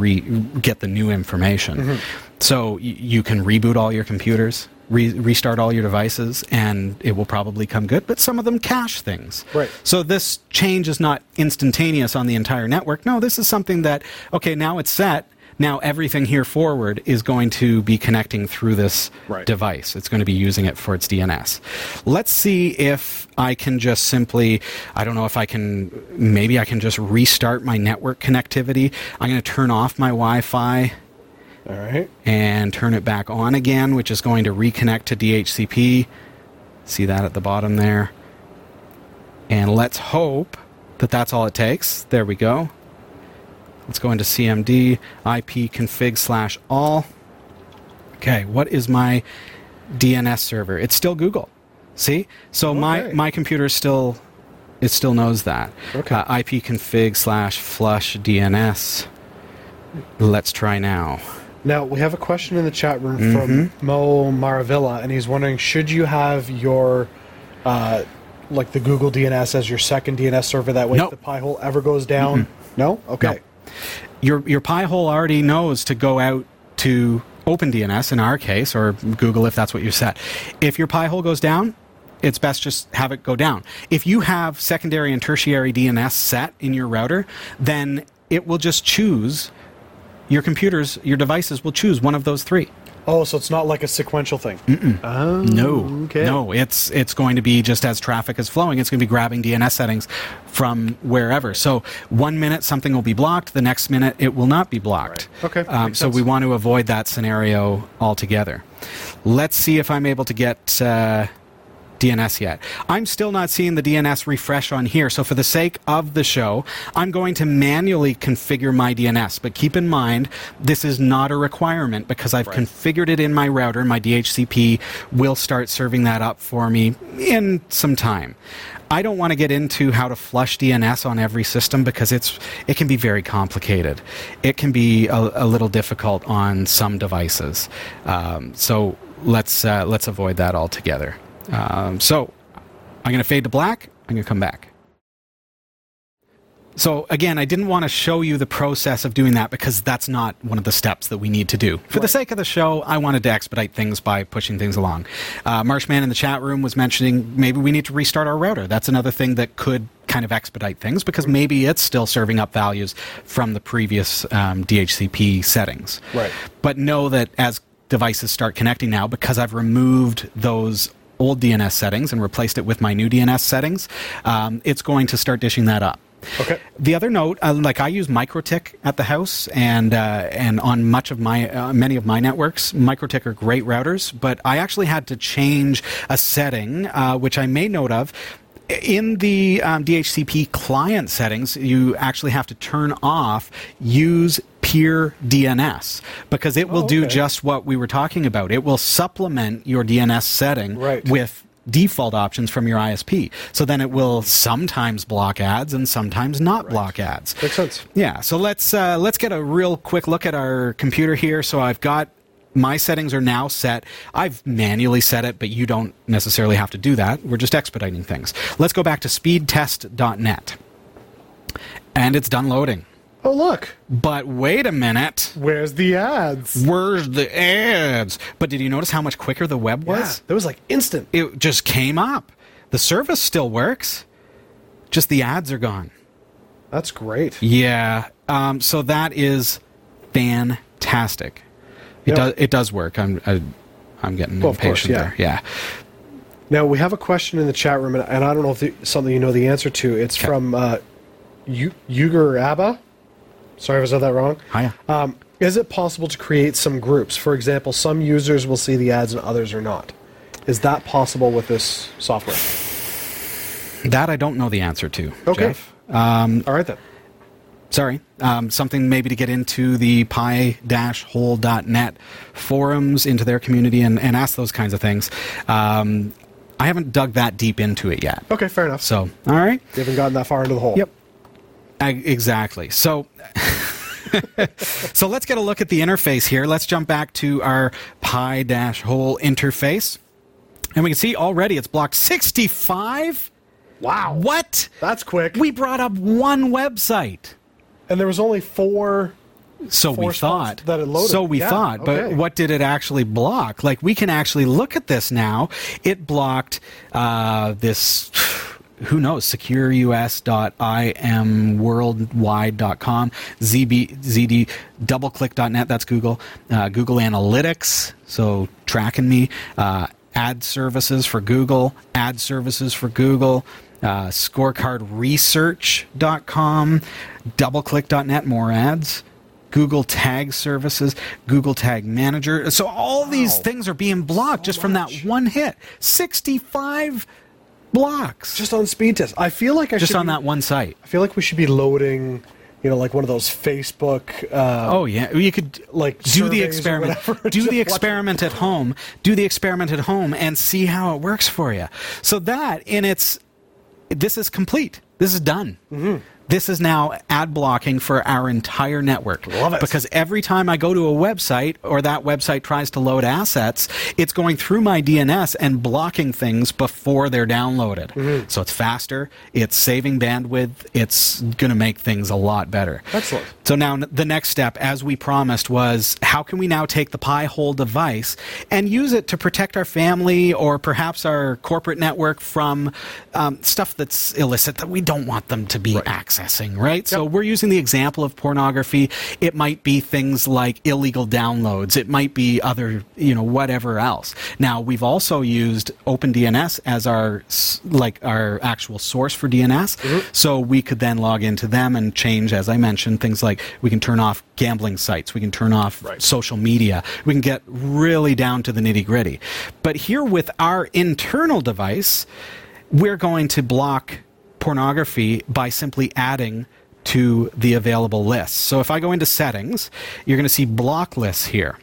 get the new information. Mm-hmm. So you can reboot all your computers, restart all your devices, and it will probably come good. But some of them cache things. Right. So this change is not instantaneous on the entire network. No, this is something that, okay, now it's set. Now everything here forward is going to be connecting through this device. It's going to be using it for its DNS. Let's see if I can just simply, I don't know if I can, maybe I can just restart my network connectivity. I'm going to turn off my Wi-Fi. All right. And turn it back on again, which is going to reconnect to DHCP. See that at the bottom there. And let's hope that that's all it takes. There we go. Let's go into CMD, ipconfig/all. Okay, what is my DNS server? It's still Google. See? So my computer still, it still knows that. Okay. ipconfig/flush DNS. Let's try now. Now, we have a question in the chat room from Mo Maravilla, and he's wondering, should you have your, like the Google DNS as your second DNS server? That way, if the Pi-Hole ever goes down? No? Okay. No. Your Pi-Hole already knows to go out to OpenDNS in our case, or Google if that's what you set. If your Pi-Hole goes down, it's best just have it go down. If you have secondary and tertiary DNS set in your router, then it will just choose, your devices will choose one of those three. Oh, so it's not like a sequential thing. No. Okay. No, it's going to be just as traffic is flowing. It's going to be grabbing DNS settings from wherever. So 1 minute something will be blocked. The next minute it will not be blocked. Right. Okay. So we want to avoid that scenario altogether. Let's see if I'm able to get DNS yet. I'm still not seeing the DNS refresh on here. So for the sake of the show, I'm going to manually configure my DNS. But keep in mind, this is not a requirement because I've configured it in my router. My DHCP will start serving that up for me in some time. I don't want to get into how to flush DNS on every system because it can be very complicated. It can be a little difficult on some devices. So let's avoid that altogether. So I'm going to fade to black. I'm going to come back. So again, I didn't want to show you the process of doing that because that's not one of the steps that we need to do. For the sake of the show, I wanted to expedite things by pushing things along. Marshman in the chat room was mentioning maybe we need to restart our router. That's another thing that could kind of expedite things because maybe it's still serving up values from the previous DHCP settings. Right. But know that as devices start connecting now, because I've removed those old DNS settings and replaced it with my new DNS settings, it's going to start dishing that up. Okay. The other note, like I use MikroTik at the house, and on many of my networks, MikroTik are great routers. But I actually had to change a setting, which I made note of. In the DHCP client settings, you actually have to turn off use peer DNS because it will do just what we were talking about. It will supplement your DNS setting with default options from your ISP. So then it will sometimes block ads and sometimes not block ads. Makes sense. Yeah. So let's get a real quick look at our computer here. So I've got my settings are now set. I've manually set it, but you don't necessarily have to do that. We're just expediting things. Let's go back to speedtest.net. And it's done loading. Oh, look. But wait a minute. Where's the ads? Where's the ads? But did you notice how much quicker the web was? Yeah, that was like instant. It just came up. The service still works. Just the ads are gone. That's great. Yeah. So that is fantastic. It does work. I'm getting impatient there. Yeah. Now, we have a question in the chat room, and I don't know if it's something you know the answer to. It's from Uger Abba. Sorry if I said that wrong. Hiya. Is it possible to create some groups? For example, some users will see the ads and others are not. Is that possible with this software? That I don't know the answer to, Jeff. All right, then. Sorry, something maybe to get into the pi-hole.net forums, into their community, and ask those kinds of things. I haven't dug that deep into it yet. Okay, fair enough. So, all right. You haven't gotten that far into the hole. Yep. Exactly. So... So let's get a look at the interface here. Let's jump back to our pi-hole interface. And we can see already it's blocked 65. Wow. What? That's quick. We brought up one website. And there was only four spots that it loaded. So we thought, but what did it actually block? Like, we can actually look at this now. It blocked this... Who knows? SecureUS.imworldwide.com, ZD, doubleclick.net, that's Google, Google Analytics, so tracking me, ad services for Google, scorecardresearch.com, doubleclick.net, more ads, Google Tag Services, Google Tag Manager. So all these things are being blocked from that one hit. 65 blocks just on speed test. I feel like I just should on that one site. I feel like we should be loading, like one of those Facebook. You could like do the experiment. Do the experiment at home. Do the experiment at home and see how it works for you. So that this is complete. This is done. Mm-hmm. This is now ad blocking for our entire network. Love it. Because every time I go to a website or that website tries to load assets, it's going through my DNS and blocking things before they're downloaded. Mm-hmm. So it's faster, it's saving bandwidth, it's going to make things a lot better. Excellent. So now the next step, as we promised, was how can we now take the Pi-Hole device and use it to protect our family or perhaps our corporate network from stuff that's illicit that we don't want them to be accessing, right? Yep. So we're using the example of pornography. It might be things like illegal downloads. It might be other, you know, whatever else. Now, we've also used OpenDNS as our actual source for DNS. Mm-hmm. So we could then log into them and change, as I mentioned, things like we can turn off gambling sites. We can turn off social media. We can get really down to the nitty-gritty. But here with our internal device, we're going to block pornography by simply adding to the available list. So if I go into settings, you're going to see block lists here.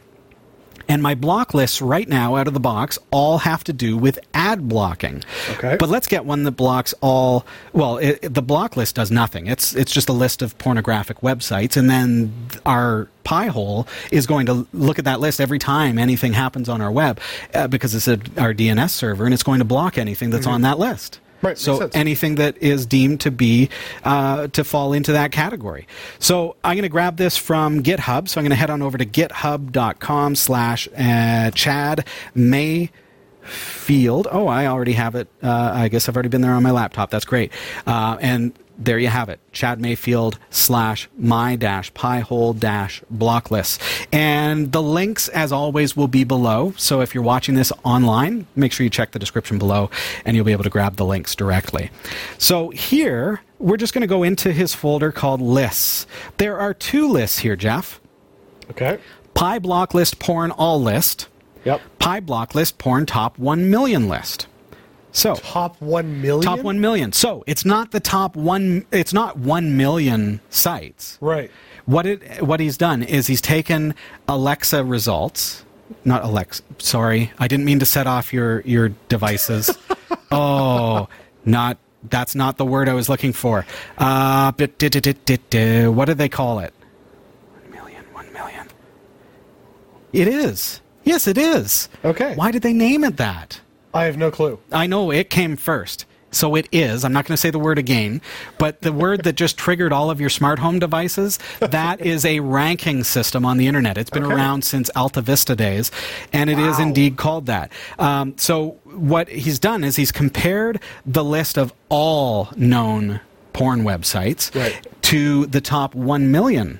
And my block lists right now out of the box all have to do with ad blocking. Okay. But let's get one that blocks all... Well, the block list does nothing. It's just a list of pornographic websites. And then our Pi-Hole is going to look at that list every time anything happens on our web because it's our DNS server, and it's going to block anything that's on that list. Right, so anything that is deemed to be to fall into that category. So I'm going to grab this from GitHub. So I'm going to head on over to github.com/ChadMayfield. Oh, I already have it. I guess I've already been there on my laptop. That's great. And there you have it, chadmayfield/my-pi-hole-blocklist. And the links, as always, will be below. So if you're watching this online, make sure you check the description below, and you'll be able to grab the links directly. So here, we're just going to go into his folder called lists. There are two lists here, Jeff. Okay. Pi block list porn all list. Yep. Pi block list porn top 1 million list. So top 1 million. Top 1 million. So it's not the top one. It's not 1 million sites. Right. What he's done is he's taken Alexa results. Not Alexa. Sorry, I didn't mean to set off your devices. That's not the word I was looking for. What do they call it? 1 million. 1 million. It is. Yes, it is. Okay. Why did they name it that? I have no clue. I know it came first. So it is. I'm not going to say the word again, but the word that just triggered all of your smart home devices, that is a ranking system on the internet. It's been around since Alta Vista days, and it is indeed called that. So what he's done is he's compared the list of all known porn websites to the top 1 million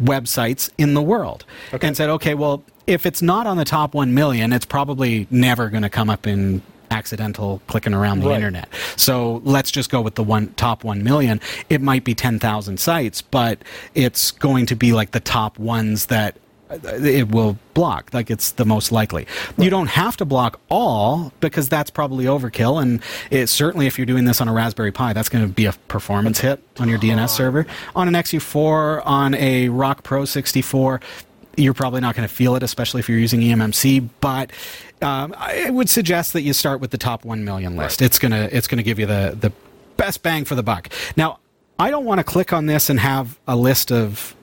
websites in the world and said, okay, well, if it's not on the top 1 million, it's probably never going to come up in accidental clicking around the internet. So let's just go with the top 1 million. It might be 10,000 sites, but it's going to be like the top ones that it will block. Like it's the most likely. Right. You don't have to block all because that's probably overkill. And it, certainly if you're doing this on a Raspberry Pi, that's going to be a performance hit on your DNS server. On an XU4, on a ROC Pro 64, you're probably not going to feel it, especially if you're using eMMC, but I would suggest that you start with the top 1 million list. Right. It's gonna give you the best bang for the buck. Now, I don't want to click on this and have a list of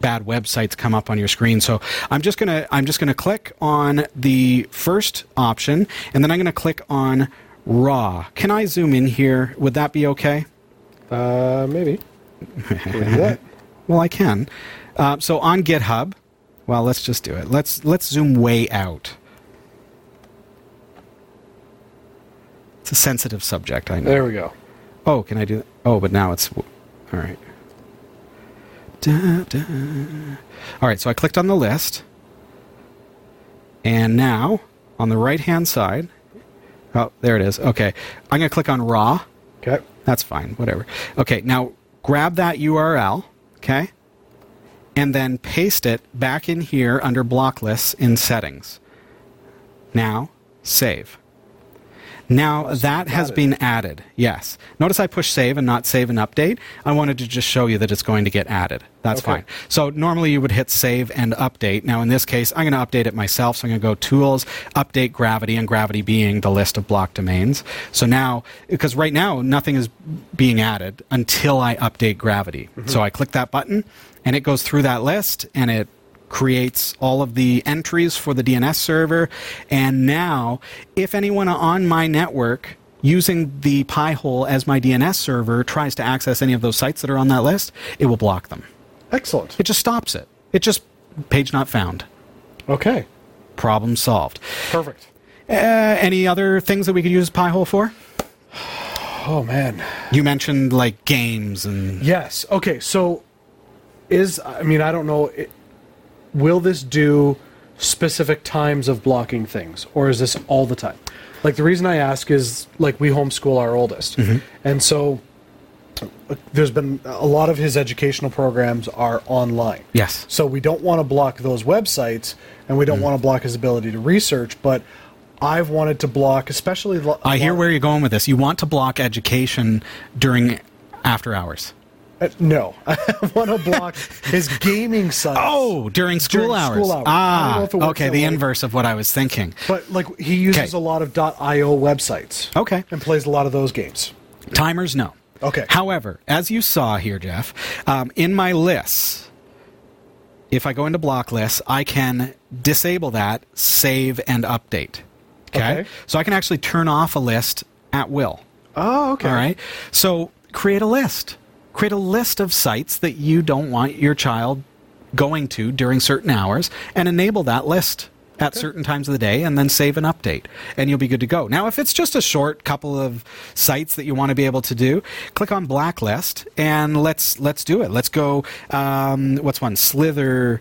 bad websites come up on your screen, so I'm just gonna click on the first option, and then I'm gonna click on raw. Can I zoom in here? Would that be okay? Maybe. Well, I can. So on GitHub. Well, let's just do it. Let's zoom way out. It's a sensitive subject, I know. There we go. Oh, can I do that? Oh, but now it's... All right. All right, so I clicked on the list. And now, on the right-hand side... Oh, there it is. Okay. I'm going to click on raw. Okay. That's fine. Whatever. Okay, now grab that URL. Okay. And then paste it back in here under block lists in settings. Now, save. Now that has been added, yes. Notice I push save and not save and update. I wanted to just show you that it's going to get added. That's fine. So normally you would hit save and update. Now in this case, I'm going to update it myself. So I'm going to go tools, update gravity, and gravity being the list of block domains. So now, because right now nothing is being added until I update gravity. Mm-hmm. So I click that button and it goes through that list and it creates all of the entries for the DNS server. And now, if anyone on my network using the Pi-Hole as my DNS server tries to access any of those sites that are on that list, it will block them. Excellent. It just stops it. It just, page not found. Okay. Problem solved. Perfect. Any other things that we could use Pi-Hole for? Oh, man. You mentioned, like, games and... Yes. Okay, so I don't know... Will this do specific times of blocking things, or is this all the time? Like, the reason I ask is, like, we homeschool our oldest. Mm-hmm. And so there's been a lot of his educational programs are online. Yes. So we don't want to block those websites, and we don't want to block his ability to research, but I've wanted to block, especially... I hear where you're going with this. You want to block education during after hours. No, I want to block his gaming sites. Oh, during school hours. Okay, the inverse of what I was thinking. But like he uses a lot of .io websites. Okay. And plays a lot of those games. Timers, no. Okay. However, as you saw here, Jeff, in my lists, if I go into block lists, I can disable that, save and update. Okay? So I can actually turn off a list at will. Oh, okay. All right. So create a list. Create a list of sites that you don't want your child going to during certain hours and enable that list at certain times of the day and then save and update, and you'll be good to go. Now, if it's just a short couple of sites that you want to be able to do, click on blacklist and let's do it. Let's go, what's one? Slither.io.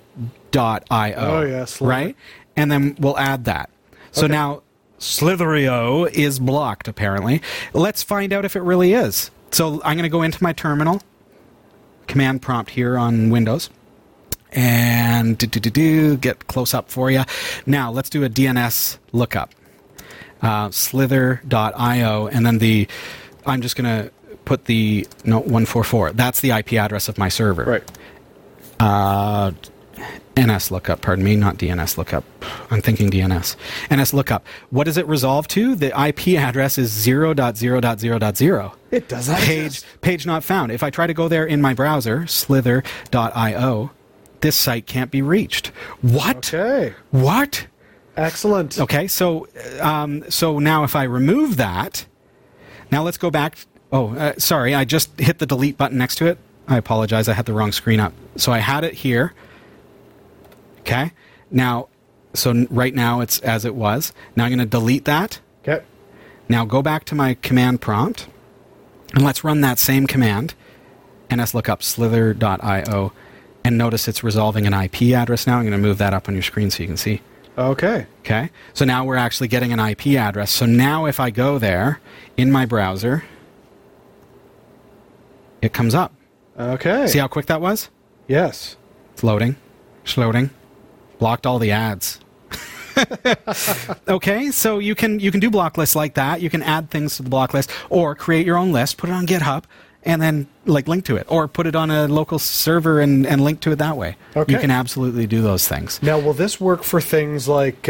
Oh, yeah, Slither. Right? And then we'll add that. So now Slitherio is blocked, apparently. Let's find out if it really is. So I'm going to go into my terminal, command prompt here on Windows, and get close up for you. Now let's do a DNS lookup, slither.io, and then I'm just going to put 144. That's the IP address of my server. Right. NS lookup, pardon me, not DNS lookup. I'm thinking DNS. NS lookup. What does it resolve to? The IP address is 0.0.0.0. It doesn't exist. Page not found. If I try to go there in my browser, slither.io, this site can't be reached. What? Okay. What? Excellent. Okay, so now if I remove that, now let's go back. Sorry, I just hit the delete button next to it. I apologize, I had the wrong screen up. So I had it here. Okay. Now, so right now it's as it was. Now I'm going to delete that. Okay. Now go back to my command prompt, and let's run that same command, nslookup slither.io, and notice it's resolving an IP address now. I'm going to move that up on your screen so you can see. Okay. Okay. So now we're actually getting an IP address. So now if I go there in my browser, it comes up. Okay. See how quick that was? Yes. It's loading. It's loading. Blocked all the ads. Okay, so you can do block lists like that. You can add things to the block list, or create your own list, put it on GitHub, and then like link to it, or put it on a local server and link to it that way. Okay. You can absolutely do those things. Now, will this work for things like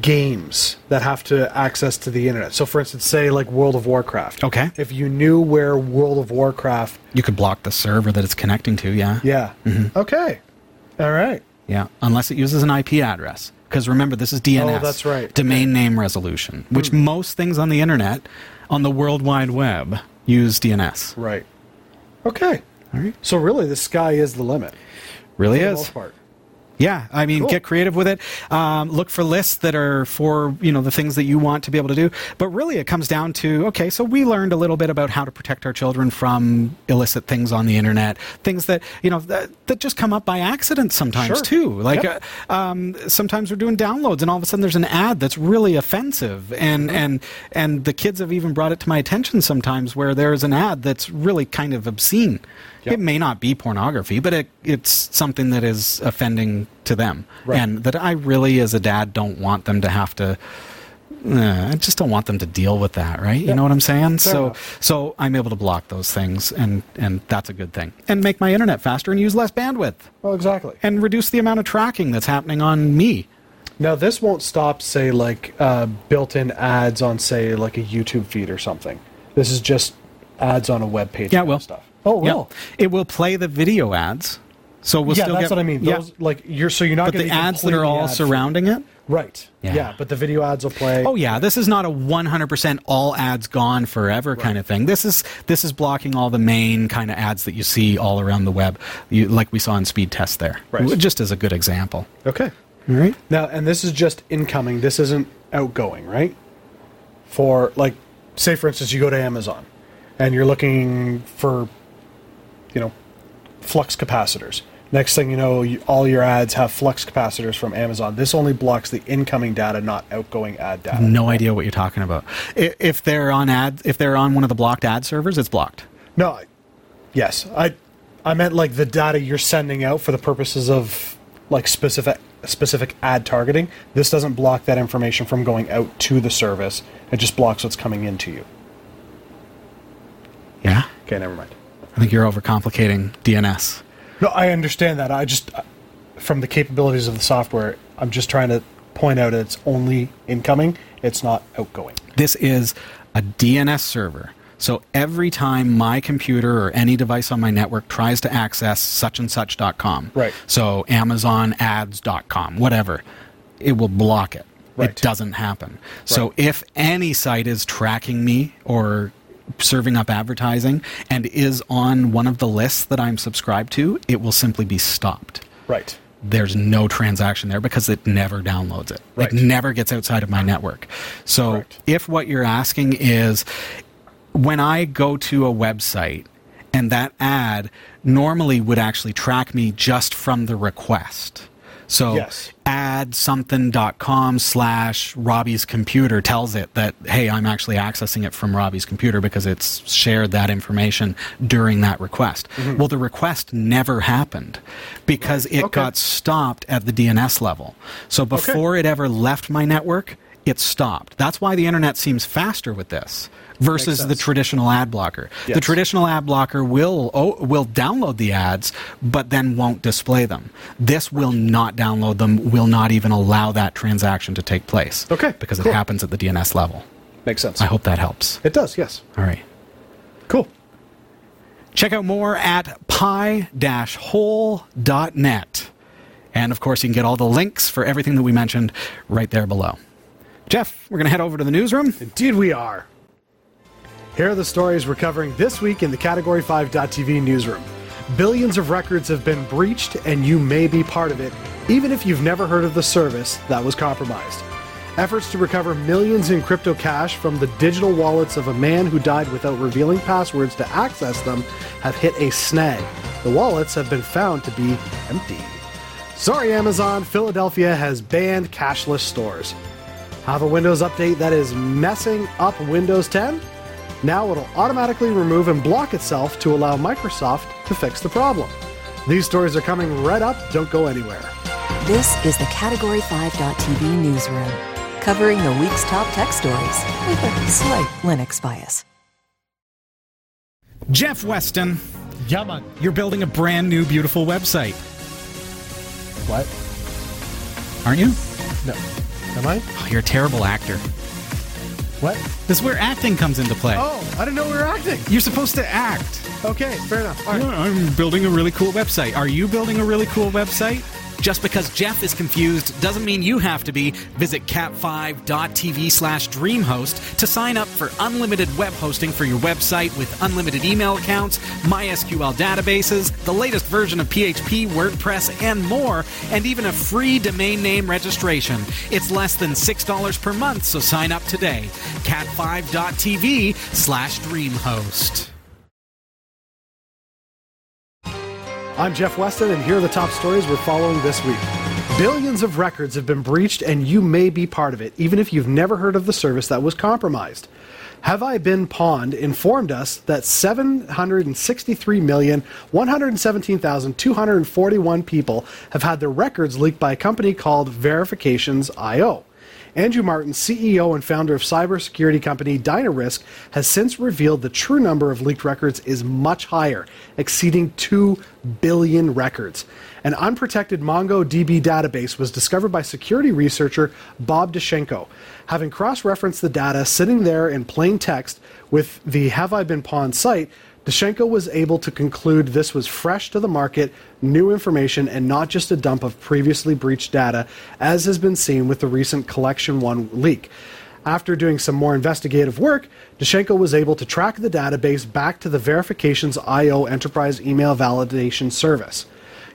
games that have to access to the internet? So, for instance, say like World of Warcraft. Okay. If you knew where World of Warcraft, you could block the server that it's connecting to. Yeah. Yeah. Mm-hmm. Okay. All right. Yeah, unless it uses an IP address. Because remember, this is DNS. Oh, that's right. Domain name resolution, which most things on the internet, on the World Wide Web, use DNS. Right. Okay. All right. So really, the sky is the limit. Really is. For the most part. Yeah, I mean, get creative with it. Look for lists that are for, the things that you want to be able to do. But really it comes down to, so we learned a little bit about how to protect our children from illicit things on the internet, things that, that just come up by accident sometimes too. Like sometimes we're doing downloads and all of a sudden there's an ad that's really offensive. And the kids have even brought it to my attention sometimes where there's an ad that's really kind of obscene. Yep. It may not be pornography, but it's something that is offending happening to them. Right. And that I really, as a dad, don't want them to have to... I just don't want them to deal with that, right? Yep. You know what I'm saying? So I'm able to block those things, and that's a good thing. And make my internet faster and use less bandwidth. Well, exactly. And reduce the amount of tracking that's happening on me. Now, this won't stop, say, like built-in ads on, say, like a YouTube feed or something. This is just ads on a web page. Yeah, it will. Stuff. Oh, it will. It will play the video ads. So we'll still get... Yeah, that's what I mean. Those, like, you're not going to... But the ads that are all surrounding it? Right. Yeah, but the video ads will play. Oh, yeah. This is not a 100% all ads gone forever kind of thing. This is blocking all the main kind of ads that you see all around the web, like we saw in speed test there. Right. Just as a good example. Okay. All right. Now, and this is just incoming. This isn't outgoing, right? For, like, say, for instance, you go to Amazon and you're looking for, flux capacitors. Next thing you know, all your ads have flux capacitors from Amazon. This only blocks the incoming data, not outgoing ad data. No idea what you're talking about. If they're on if they're on one of the blocked ad servers, it's blocked. No, yes, I meant like the data you're sending out for the purposes of like specific ad targeting. This doesn't block that information from going out to the service. It just blocks what's coming into you. Yeah. Okay, never mind. I think you're overcomplicating DNS. No, I understand that. I just, from the capabilities of the software, I'm just trying to point out it's only incoming. It's not outgoing. This is a DNS server. So every time my computer or any device on my network tries to access suchandsuch.com, right. So amazonads.com, whatever, it will block it. Right. It doesn't happen. Right. So if any site is tracking me or serving up advertising and is on one of the lists that I'm subscribed to, it will simply be stopped. Right. There's no transaction there because it never downloads it. Right. It never gets outside of my network. So if what you're asking is, when I go to a website and that ad normally would actually track me just from the request. So addsomething.com/Robbie's computer tells it that, hey, I'm actually accessing it from Robbie's computer because it's shared that information during that request. Mm-hmm. Well, the request never happened because it got stopped at the DNS level. So before it ever left my network, it stopped. That's why the internet seems faster with this versus the traditional ad blocker. Yes. The traditional ad blocker will download the ads, but then won't display them. This will not download them, will not even allow that transaction to take place. Okay. Because it happens at the DNS level. Makes sense. I hope that helps. It does, yes. All right. Cool. Check out more at pi-hole.net. And, of course, you can get all the links for everything that we mentioned right there below. Jeff, we're going to head over to the newsroom. Indeed we are. Here are the stories we're covering this week in the Category 5.tv newsroom. Billions of records have been breached, and you may be part of it, even if you've never heard of the service that was compromised. Efforts to recover millions in crypto cash from the digital wallets of a man who died without revealing passwords to access them have hit a snag. The wallets have been found to be empty. Sorry, Amazon, Philadelphia has banned cashless stores. Have a Windows update that is messing up Windows 10? Now it'll automatically remove and block itself to allow Microsoft to fix the problem. These stories are coming right up. Don't go anywhere. This is the Category 5.tv newsroom, covering the week's top tech stories with a slight Linux bias. Jeff Weston. Yeah, man. You're building a brand new, beautiful website. What? Aren't you? No. Am I? Oh, you're a terrible actor. What? This is where acting comes into play. Oh, I didn't know we were acting. You're supposed to act. Okay, fair enough. All right. I'm building a really cool website. Are you building a really cool website? Just because Jeff is confused doesn't mean you have to be. Visit cat5.tv/DreamHost to sign up for unlimited web hosting for your website with unlimited email accounts, MySQL databases, the latest version of PHP, WordPress, and more, and even a free domain name registration. It's less than $6 per month, so sign up today. cat5.tv/DreamHost. I'm Jeff Weston, and here are the top stories we're following this week. Billions of records have been breached, and you may be part of it, even if you've never heard of the service that was compromised. Have I Been Pwned informed us that 763,117,241 people have had their records leaked by a company called Verifications.io. Andrew Martin, CEO and founder of cybersecurity company DynaRisk, has since revealed the true number of leaked records is much higher, exceeding 2 billion records. An unprotected MongoDB database was discovered by security researcher Bob Deschenko, having cross-referenced the data sitting there in plain text with the Have I Been Pwned site. Deschenko was able to conclude this was fresh to the market, new information, and not just a dump of previously breached data, as has been seen with the recent Collection 1 leak. After doing some more investigative work, Deschenko was able to track the database back to the Verifications.io Enterprise Email Validation Service.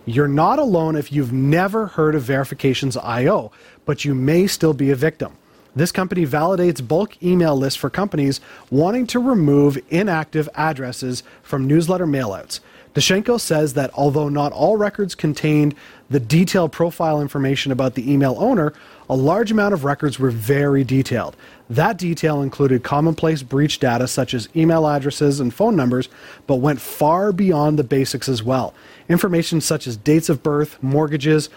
You're not alone if you've never heard of Verifications.io, but you may still be a victim. This company validates bulk email lists for companies wanting to remove inactive addresses from newsletter mailouts. Deschenko says that although not all records contained the detailed profile information about the email owner, a large amount of records were very detailed. That detail included commonplace breach data such as email addresses and phone numbers, but went far beyond the basics as well. Information such as dates of birth, mortgages,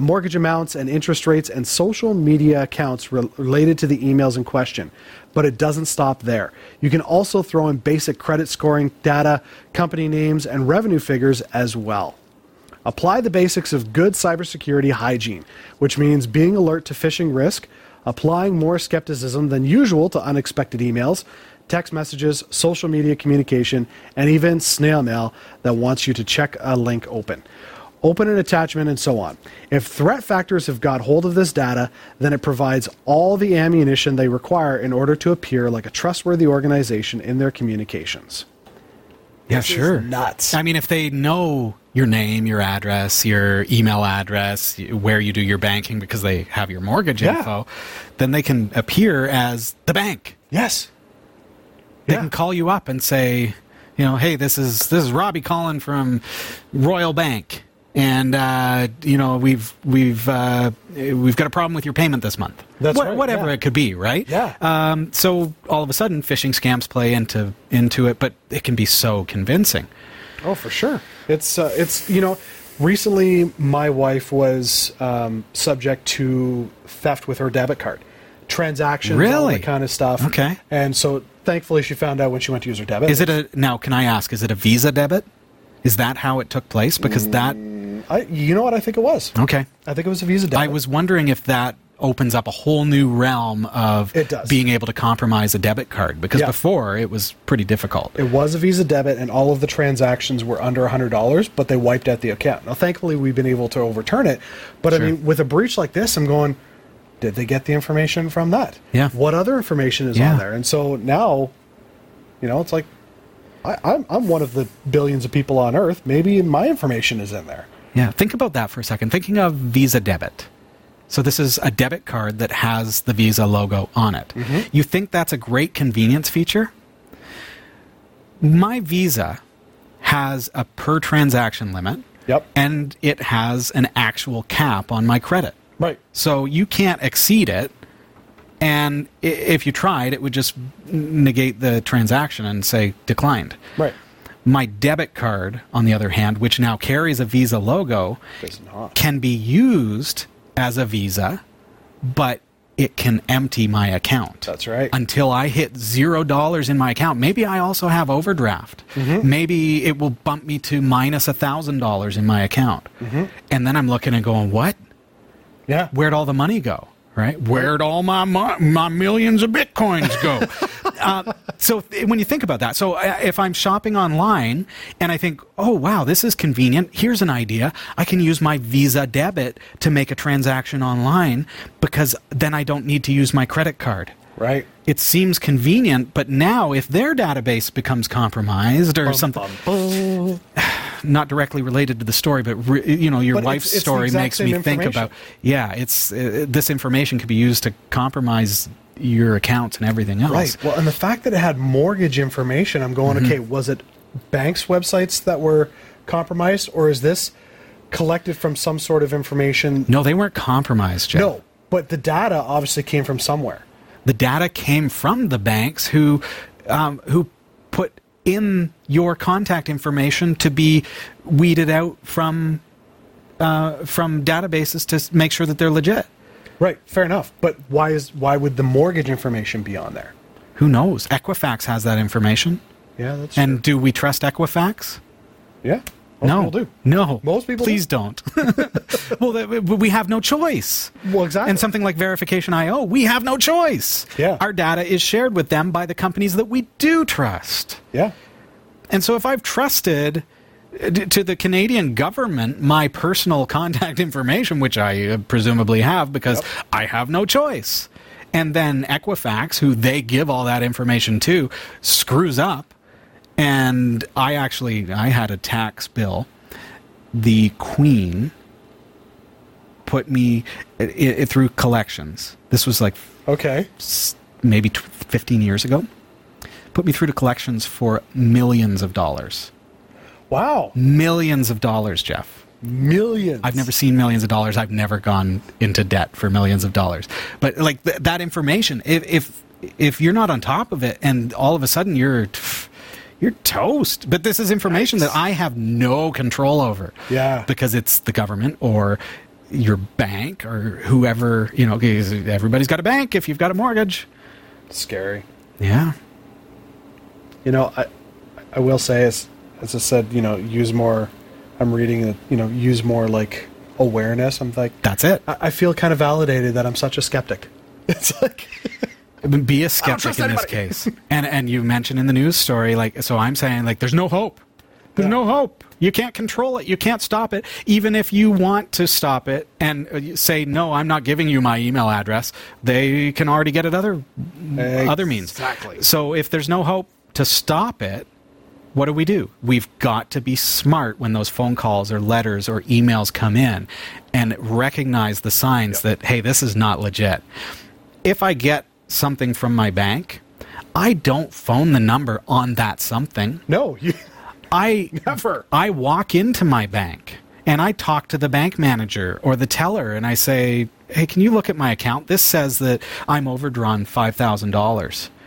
mortgage amounts and interest rates, and social media accounts related to the emails in question. But it doesn't stop there. You can also throw in basic credit scoring data, company names, and revenue figures as well. Apply the basics of good cybersecurity hygiene, which means being alert to phishing risk, applying more skepticism than usual to unexpected emails, text messages, social media communication, and even snail mail that wants you to check a link open an attachment, and so on. If threat factors have got hold of this data, then it provides all the ammunition they require in order to appear like a trustworthy organization in their communications. Yeah, this sure. Is nuts. I mean, if they know your name, your address, your email address, where you do your banking because they have your mortgage info, then they can appear as the bank. Yes. They can call you up and say, you know, hey, this is Robbie calling from Royal Bank. And you know, we've got a problem with your payment this month. That's right. Whatever it could be, right? Yeah. So all of a sudden, phishing scams play into it, but it can be so convincing. Oh, for sure. It's you know, recently my wife was subject to theft with her debit card, transactions, all that kind of stuff. Okay. And so thankfully, she found out when she went to use her debit. Now, can I ask? Is it a Visa debit? Is that how it took place? Because that. You know what? I think it was. Okay. I think it was a Visa debit. I was wondering if that opens up a whole new realm of being able to compromise a debit card, because before it was pretty difficult. It was a Visa debit, and all of the transactions were under $100, but they wiped out the account. Now, thankfully, we've been able to overturn it. But, I mean, with a breach like this, I'm going, did they get the information from that? Yeah. What other information is on there? And so now, you know, it's like, I'm one of the billions of people on Earth. Maybe my information is in there. Yeah, think about that for a second. Thinking of Visa debit. So this is a debit card that has the Visa logo on it. Mm-hmm. You think that's a great convenience feature? My Visa has a per transaction limit. Yep. And it has an actual cap on my credit. Right. So you can't exceed it. And if you tried, it would just negate the transaction and say declined. Right. My debit card, on the other hand, which now carries a Visa logo, can be used as a Visa, but it can empty my account. That's right. Until I hit $0 in my account. Maybe I also have overdraft. Mm-hmm. Maybe it will bump me to minus $1,000 in my account. Mm-hmm. And then I'm looking and going, what? Yeah. Where'd all the money go? Right? Where'd all my millions of bitcoins go? When you think about that, so if I'm shopping online and I think, oh, wow, this is convenient, here's an idea. I can use my Visa debit to make a transaction online because then I don't need to use my credit card. Right. It seems convenient, but now if their database becomes compromised or something, not directly related to the story, but your wife's story makes me think about, this information could be used to compromise your accounts and everything else. Right. Well, and the fact that it had mortgage information, I'm going, okay, was it banks' websites that were compromised, or is this collected from some sort of information. No, they weren't compromised, Jeff. No, but the data obviously came from somewhere. The data came from the banks who put in your contact information to be weeded out from databases to make sure that they're legit. Right, fair enough. But why would the mortgage information be on there? Who knows? Equifax has that information. Yeah, that's true. And do we trust Equifax? Yeah. Most people don't. Well, we have no choice. Well, exactly. And something like Verification.io, we have no choice. Yeah. Our data is shared with them by the companies that we do trust. Yeah. And so if I've trusted to the Canadian government my personal contact information, which I presumably have because I have no choice, and then Equifax, who they give all that information to, screws up. And I had a tax bill. The Queen put me through collections. This was like maybe 15 years ago. Put me through to collections for millions of dollars. Wow. Millions of dollars, Jeff. Millions. I've never seen millions of dollars. I've never gone into debt for millions of dollars. But like that information, if you're not on top of it and all of a sudden you're toast. But this is information that I have no control over. Yeah. Because it's the government or your bank or whoever, everybody's got a bank if you've got a mortgage. Scary. Yeah. I will say, as I said, use more. I'm reading, use more like awareness. I'm like, that's it. I feel kind of validated that I'm such a skeptic. It's like... Be a skeptic in this case. And you mentioned in the news story, so I'm saying, there's no hope. There's no hope. You can't control it. You can't stop it. Even if you want to stop it and say, no, I'm not giving you my email address, they can already get it other means. Exactly. So if there's no hope to stop it, what do? We've got to be smart when those phone calls or letters or emails come in and recognize the signs that, hey, this is not legit. If I get something from my bank, I don't phone the number on that something. No, I never. I walk into my bank and I talk to the bank manager or the teller and I say, hey, can you look at my account? This says that I'm overdrawn $5,000.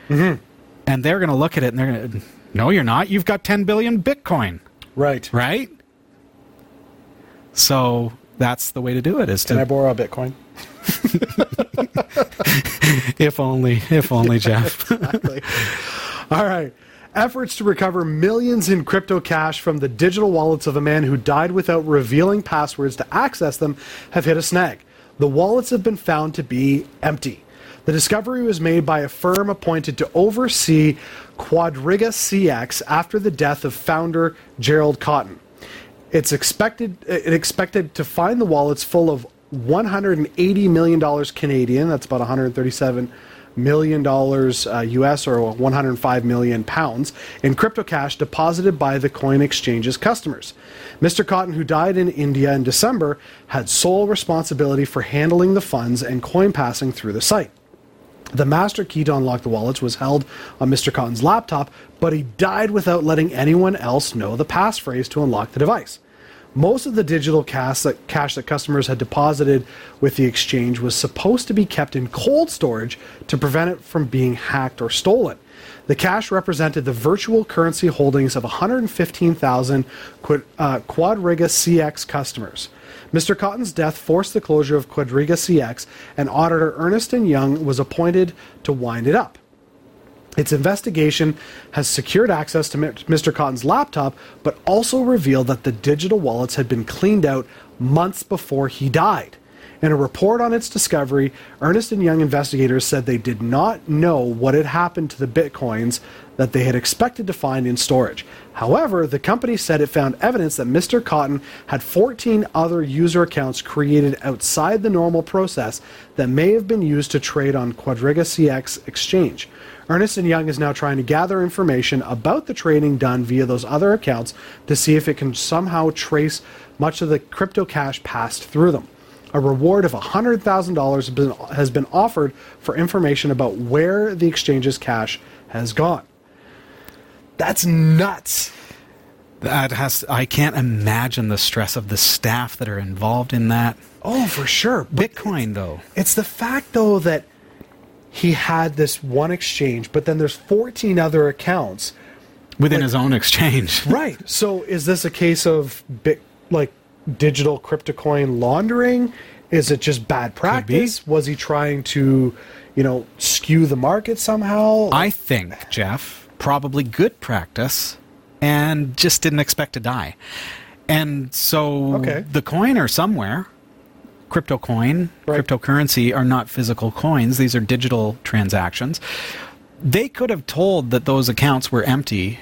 Mm-hmm. And they're going to look at it and they're going to, no, you're not. You've got 10 billion Bitcoin. Right. Right? So that's the way to do it is can I borrow a Bitcoin? if only, Jeff. Exactly. All right. Efforts to recover millions in crypto cash from the digital wallets of a man who died without revealing passwords to access them have hit a snag. The wallets have been found to be empty. The discovery was made by a firm appointed to oversee Quadriga CX after the death of founder Gerald Cotton. It expected to find the wallets full of $180 million Canadian, that's about $137 million US or 105 million pounds, in crypto cash deposited by the coin exchange's customers. Mr. Cotton, who died in India in December, had sole responsibility for handling the funds and coin passing through the site. The master key to unlock the wallets was held on Mr. Cotton's laptop, but he died without letting anyone else know the passphrase to unlock the device. Most of the digital cash that customers had deposited with the exchange was supposed to be kept in cold storage to prevent it from being hacked or stolen. The cash represented the virtual currency holdings of 115,000 Quadriga CX customers. Mr. Cotton's death forced the closure of Quadriga CX, and auditor Ernst & Young was appointed to wind it up. Its investigation has secured access to Mr. Cotton's laptop, but also revealed that the digital wallets had been cleaned out months before he died. In a report on its discovery, Ernst & Young investigators said they did not know what had happened to the bitcoins that they had expected to find in storage. However, the company said it found evidence that Mr. Cotton had 14 other user accounts created outside the normal process that may have been used to trade on Quadriga CX exchange. Ernst & Young is now trying to gather information about the trading done via those other accounts to see if it can somehow trace much of the crypto cash passed through them. A reward of $100,000 has been offered for information about where the exchange's cash has gone. That's nuts. That has, I can't imagine the stress of the staff that are involved in that. Oh, for sure. Bitcoin, though. It's the fact, though, that he had this one exchange, but then there's 14 other accounts. Within his own exchange. Right. So is this a case of digital cryptocoin laundering? Is it just bad practice? Was he trying to, skew the market somehow? I think, Jeff, probably good practice and just didn't expect to die. And so the coin are somewhere. Cryptocurrency are not physical coins. These are digital transactions. They could have told that those accounts were empty.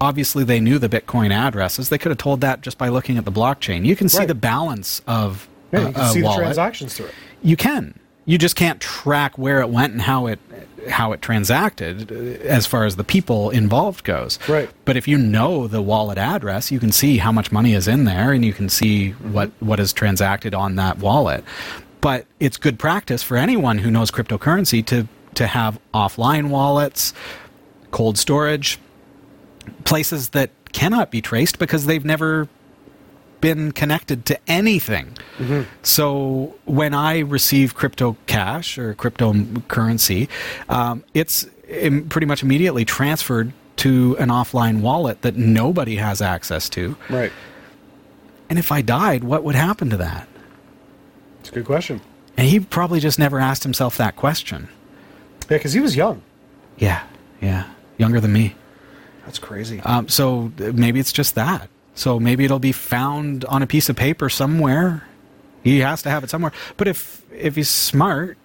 Obviously, they knew the Bitcoin addresses. They could have told that just by looking at the blockchain. You can see the balance of a wallet. You can see the transactions through it. You can. You just can't track where it went and how it transacted as far as the people involved goes. Right. But if you know the wallet address, you can see how much money is in there, and you can see what is transacted on that wallet. But it's good practice for anyone who knows cryptocurrency to have offline wallets, cold storage, places that cannot be traced because they've never been connected to anything. Mm-hmm. So when I receive crypto cash or cryptocurrency, it's pretty much immediately transferred to an offline wallet that nobody has access to. Right. And if I died, what would happen to that? It's a good question. And he probably just never asked himself that question. Yeah, because he was young. Yeah. Younger than me. That's crazy. So maybe it's just that. So maybe it'll be found on a piece of paper somewhere. He has to have it somewhere. But if he's smart,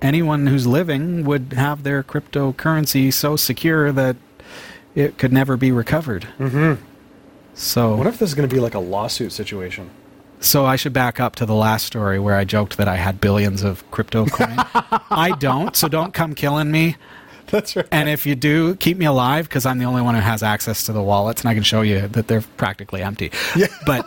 anyone who's living would have their cryptocurrency so secure that it could never be recovered. Mm-hmm. So what if this is going to be like a lawsuit situation? So I should back up to the last story where I joked that I had billions of crypto coin. I don't, so don't come killing me. That's right. And if you do, keep me alive because I'm the only one who has access to the wallets, and I can show you that they're practically empty. Yeah. But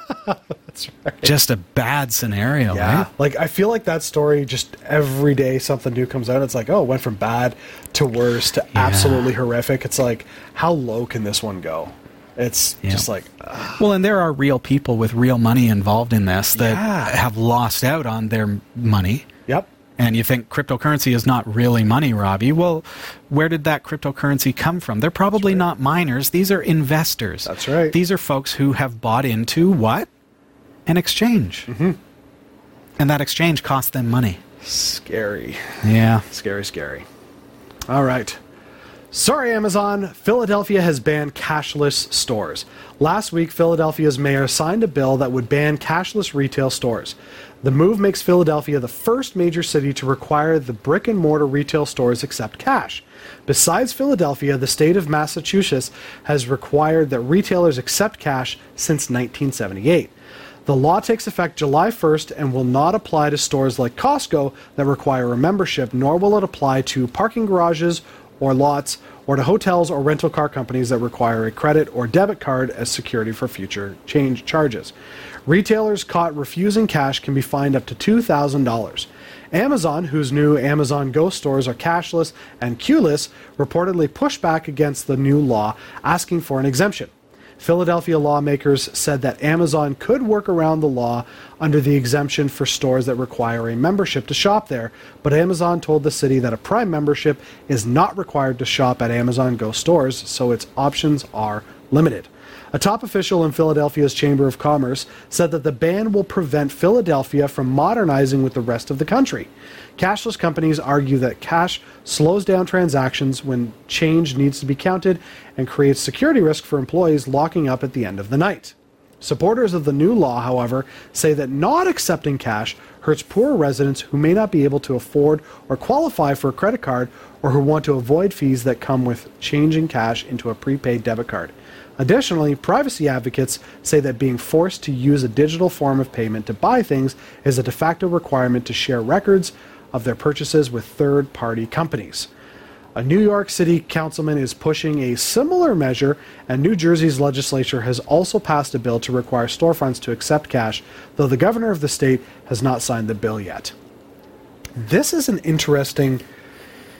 that's right. Just a bad scenario, yeah. Right? Like, I feel like that story, just every day something new comes out. It's like, oh, it went from bad to worse to absolutely horrific. It's like, how low can this one go? It's just like... Well, and there are real people with real money involved in this that have lost out on their money. Yep. And you think cryptocurrency is not really money, Robbie. Well, where did that cryptocurrency come from? They're probably not miners. These are investors. That's right. These are folks who have bought into what? An exchange. Mm-hmm. And that exchange cost them money. Scary. Yeah. Scary. All right. Sorry, Amazon. Philadelphia has banned cashless stores. Last week, Philadelphia's mayor signed a bill that would ban cashless retail stores. The move makes Philadelphia the first major city to require the brick-and-mortar retail stores accept cash. Besides Philadelphia, the state of Massachusetts has required that retailers accept cash since 1978. The law takes effect July 1st and will not apply to stores like Costco that require a membership, nor will it apply to parking garages or lots, or to hotels or rental car companies that require a credit or debit card as security for future change charges. Retailers caught refusing cash can be fined up to $2,000. Amazon, whose new Amazon Go stores are cashless and queueless, reportedly pushed back against the new law, asking for an exemption. Philadelphia lawmakers said that Amazon could work around the law under the exemption for stores that require a membership to shop there, but Amazon told the city that a Prime membership is not required to shop at Amazon Go stores, so its options are limited. A top official in Philadelphia's Chamber of Commerce said that the ban will prevent Philadelphia from modernizing with the rest of the country. Cashless companies argue that cash slows down transactions when change needs to be counted and creates security risk for employees locking up at the end of the night. Supporters of the new law, however, say that not accepting cash hurts poorer residents who may not be able to afford or qualify for a credit card or who want to avoid fees that come with changing cash into a prepaid debit card. Additionally, privacy advocates say that being forced to use a digital form of payment to buy things is a de facto requirement to share records of their purchases with third-party companies. A New York City councilman is pushing a similar measure, and New Jersey's legislature has also passed a bill to require storefronts to accept cash, though the governor of the state has not signed the bill yet. This is an interesting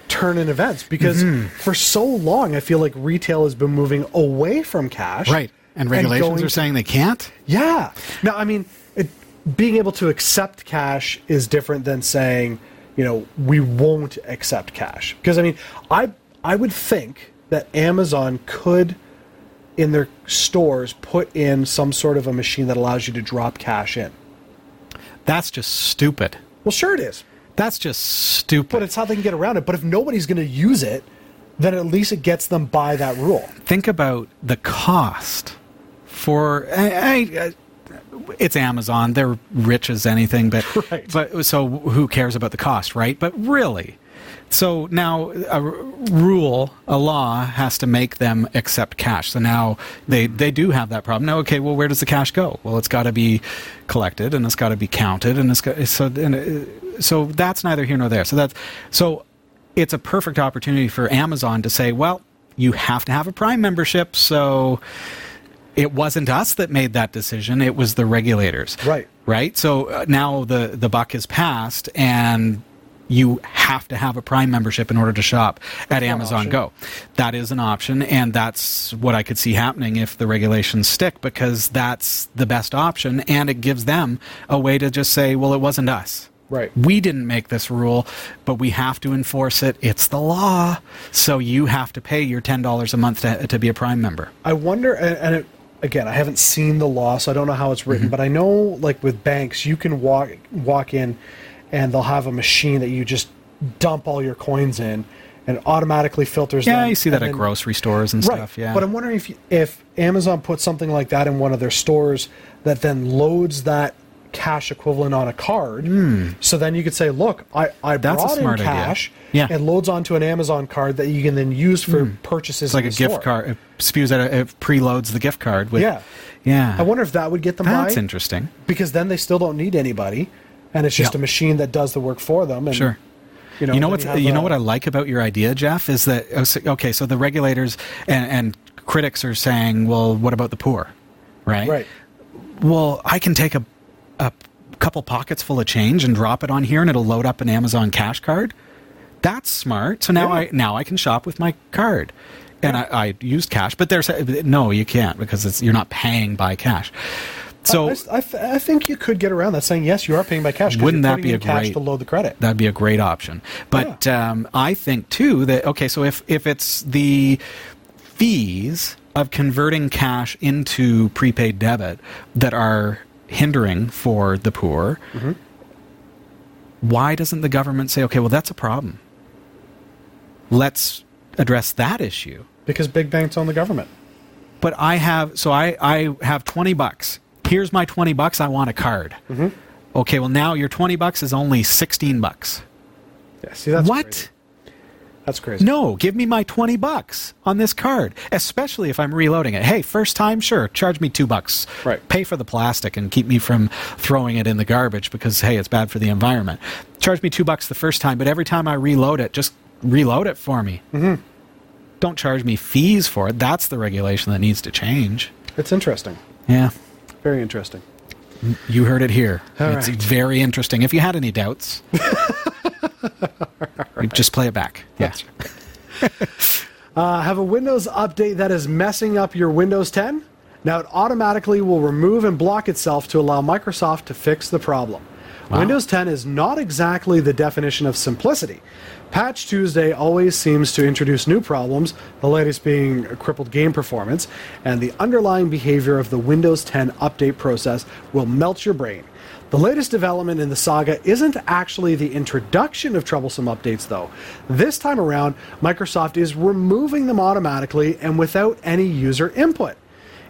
turn in events because for so long I feel like retail has been moving away from cash, right, And regulations are saying they can't? Yeah. No, I mean, being able to accept cash is different than saying, you know, we won't accept cash. Because, I mean, I would think that Amazon could, in their stores, put in some sort of a machine that allows you to drop cash in. That's just stupid. Well, sure it is. That's just stupid. But it's how they can get around it. But if nobody's going to use it, then at least it gets them by that rule. Think about the cost for... it's Amazon. They're rich as anything. But, right. But so who cares about the cost, right? But really. So now a law has to make them accept cash. So now they do have that problem. Now, okay, well, where does the cash go? Well, it's got to be collected and it's got to be counted. And so that's neither here nor there. So it's a perfect opportunity for Amazon to say, well, you have to have a Prime membership, so it wasn't us that made that decision. It was the regulators. Right. Right? So now the buck is passed, and you have to have a Prime membership in order to shop at Amazon Go. That is an option, and that's what I could see happening if the regulations stick, because that's the best option, and it gives them a way to just say, well, it wasn't us. Right. We didn't make this rule, but we have to enforce it. It's the law. So you have to pay your $10 a month to be a Prime member. I wonder, again, I haven't seen the law, so I don't know how it's written, but I know, like, with banks, you can walk in and they'll have a machine that you just dump all your coins in and automatically filters them. Yeah, you see that at grocery stores and stuff. Yeah. But I'm wondering if Amazon puts something like that in one of their stores that then loads that cash equivalent on a card, so then you could say, look, I brought in cash, and loads onto an Amazon card that you can then use for purchases. It's like a gift card. It spews out, it preloads the gift card. I wonder if that would get them by. That's interesting. Because then they still don't need anybody, and it's just a machine that does the work for them. And, sure. You know what I like about your idea, Jeff, is that, okay, so the regulators and critics are saying, well, what about the poor, right? Right. Well, I can take a couple pockets full of change and drop it on here, and it'll load up an Amazon cash card. That's smart. So now I can shop with my card, and I used cash. But there's no, you can't, because you're not paying by cash. So I think you could get around that saying, yes, you are paying by cash. Wouldn't that be a cash to load the credit? That'd be a great option. But I think too that so if it's the fees of converting cash into prepaid debit that are hindering for the poor, why doesn't the government say, okay, well, that's a problem. Let's address that issue. Because big banks own the government. But I have $20. Here's my $20. I want a card. Okay, well, now your $20 is only $16. Yeah, see, that's what? Crazy. That's crazy. No, give me my $20 on this card, especially if I'm reloading it. Hey, first time, sure, charge me $2. Right. Pay for the plastic and keep me from throwing it in the garbage because, hey, it's bad for the environment. Charge me $2 the first time, but every time I reload it, just reload it for me. Don't charge me fees for it. That's the regulation that needs to change. It's interesting. Yeah. Very interesting. You heard it here. It's very interesting. If you had any doubts... Just play it back. Yes. Yeah. Have a Windows update that is messing up your Windows 10? Now it automatically will remove and block itself to allow Microsoft to fix the problem. Wow. Windows 10 is not exactly the definition of simplicity. Patch Tuesday always seems to introduce new problems, the latest being crippled game performance, and the underlying behavior of the Windows 10 update process will melt your brain. The latest development in the saga isn't actually the introduction of troublesome updates, though. This time around, Microsoft is removing them automatically and without any user input.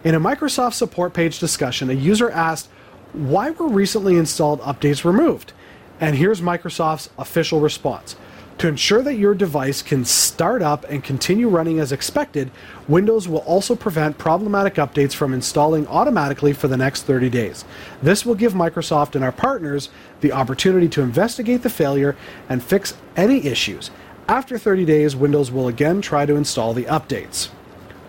In a Microsoft support page discussion, a user asked, "Why were recently installed updates removed?" And here's Microsoft's official response. To ensure that your device can start up and continue running as expected, Windows will also prevent problematic updates from installing automatically for the next 30 days. This will give Microsoft and our partners the opportunity to investigate the failure and fix any issues. After 30 days, Windows will again try to install the updates.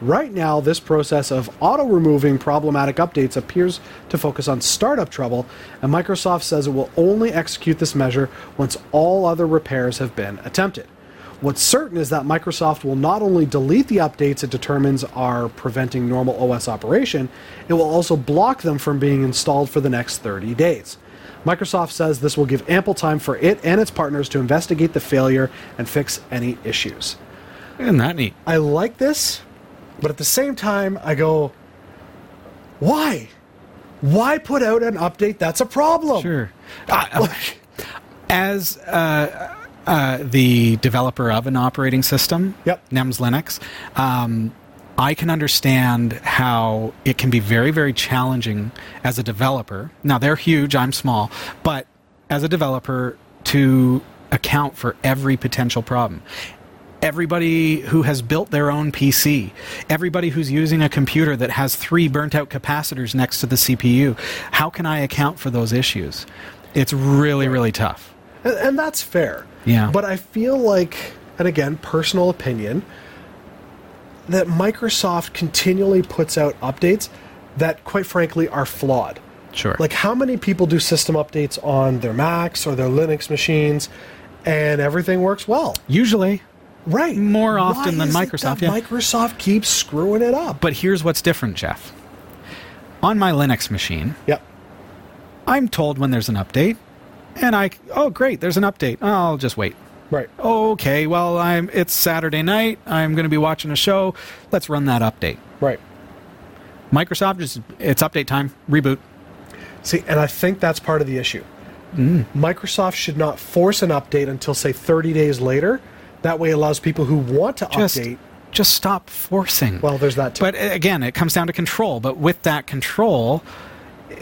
Right now, this process of auto-removing problematic updates appears to focus on startup trouble, and Microsoft says it will only execute this measure once all other repairs have been attempted. What's certain is that Microsoft will not only delete the updates it determines are preventing normal OS operation, it will also block them from being installed for the next 30 days. Microsoft says this will give ample time for it and its partners to investigate the failure and fix any issues. Isn't that neat? I like this, but at the same time, I go, why? Why put out an update that's a problem? Sure. As the developer of an operating system, NEMS Linux, I can understand how it can be very, very challenging as a developer. Now, they're huge, I'm small, but as a developer to account for every potential problem. Everybody who has built their own PC, everybody who's using a computer that has 3 burnt-out capacitors next to the CPU, how can I account for those issues? It's really, really tough. And that's fair. Yeah. But I feel like, and again, personal opinion, that Microsoft continually puts out updates that, quite frankly, are flawed. Sure. Like, how many people do system updates on their Macs or their Linux machines, and everything works well? Usually. Right. More often than Microsoft. Yeah. Microsoft keeps screwing it up. But here's what's different, Jeff. On my Linux machine, I'm told when there's an update, and oh, great, there's an update. I'll just wait. Right. Okay, well, it's Saturday night. I'm going to be watching a show. Let's run that update. Right. Microsoft, it's update time. Reboot. See, and I think that's part of the issue. Microsoft should not force an update until, say, 30 days later. That way it allows people who want to update. Just stop forcing. Well, there's that too. But again, it comes down to control. But with that control,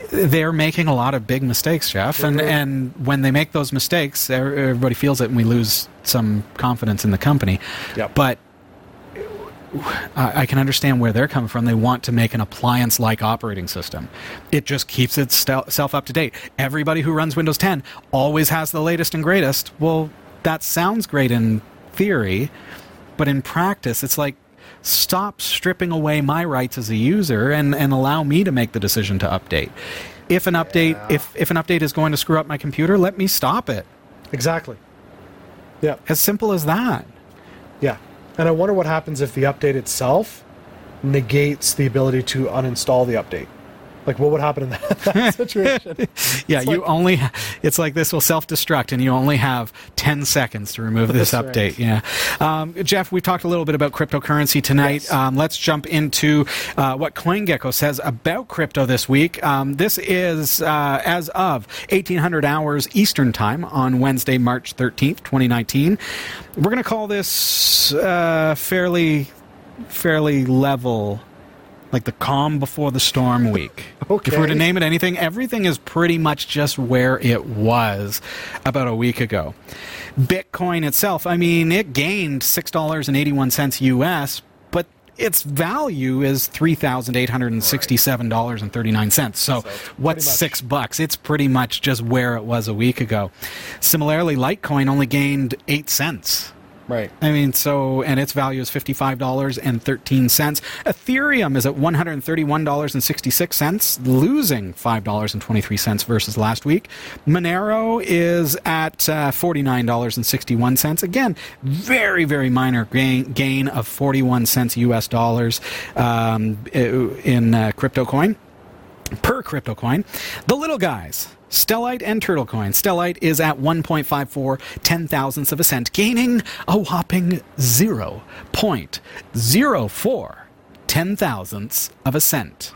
they're making a lot of big mistakes, Jeff. Mm-hmm. And when they make those mistakes, everybody feels it and we lose some confidence in the company. Yep. But I can understand where they're coming from. They want to make an appliance-like operating system. It just keeps itself up to date. Everybody who runs Windows 10 always has the latest and greatest. Well, that sounds great in theory, but in practice it's like, stop stripping away my rights as a user and allow me to make the decision to update. If an update if an update is going to screw up my computer, let me stop it. Exactly. Yeah. As simple as that. Yeah. And I wonder what happens if the update itself negates the ability to uninstall the update. Like, what would happen in that situation? It's like this will self-destruct, and you only have 10 seconds to remove this update. Right. Yeah, Jeff, we talked a little bit about cryptocurrency tonight. Yes. Let's jump into what CoinGecko says about crypto this week. This is as of 1800 hours Eastern Time on Wednesday, March 13th, 2019. We're going to call this fairly level. Like the calm before the storm week. Okay. If we were to name it anything, everything is pretty much just where it was about a week ago. Bitcoin itself, I mean, it gained $6.81 US, but its value is $3,867.39. So what's $6? It's pretty much just where it was a week ago. Similarly, Litecoin only gained 8 cents. Right. I mean, and its value is $55.13. Ethereum is at $131.66, losing $5.23 versus last week. Monero is at $49.61. Again, very, very minor gain of 41 cents US dollars in CryptoCoin. Per CryptoCoin, the little guys, Stellite and TurtleCoin. Stellite is at 1.54 ten-thousandths of a cent, gaining a whopping 0.04 ten-thousandths of a cent.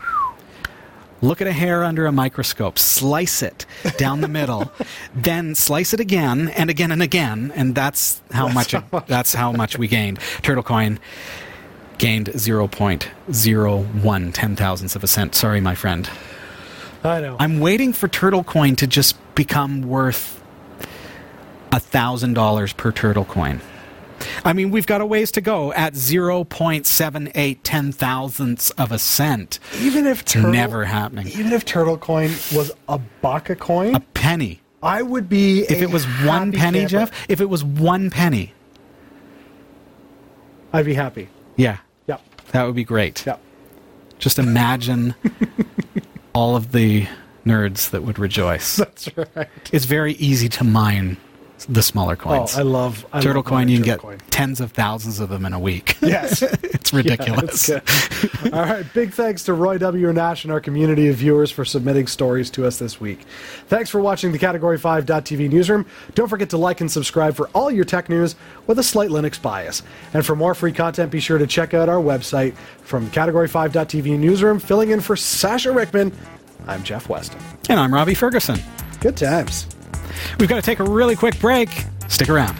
Look at a hair under a microscope, slice it down the middle, then slice it again and again and again, and that's how much we gained. TurtleCoin gained 0.01 ten-thousandths of a cent. Sorry, my friend. I know. I'm waiting for TurtleCoin to just become worth $1,000 per TurtleCoin. I mean, we've got a ways to go at 0.78 ten-thousandths of a cent. Never happening. Even if TurtleCoin was a buck a coin? A penny. I would be if it was one penny, camper. Jeff, if it was one penny. I'd be happy. Yeah. Yep. That would be great. Yep. Just imagine all of the nerds that would rejoice. That's right. It's very easy to mine the smaller coins. Oh, I Turtle love Coin. You can get coin. Tens of thousands of them in a week. Yes. It's ridiculous. Yeah, all right. Big thanks to Roy W. Nash and our community of viewers for submitting stories to us this week. Thanks for watching the Category 5.tv newsroom. Don't forget to like and subscribe for all your tech news with a slight Linux bias. And for more free content, be sure to check out our website. From Category 5.tv newsroom, filling in for Sasha Rickman, I'm Jeff Weston. And I'm Robbie Ferguson. Good times. We've got to take a really quick break. Stick around.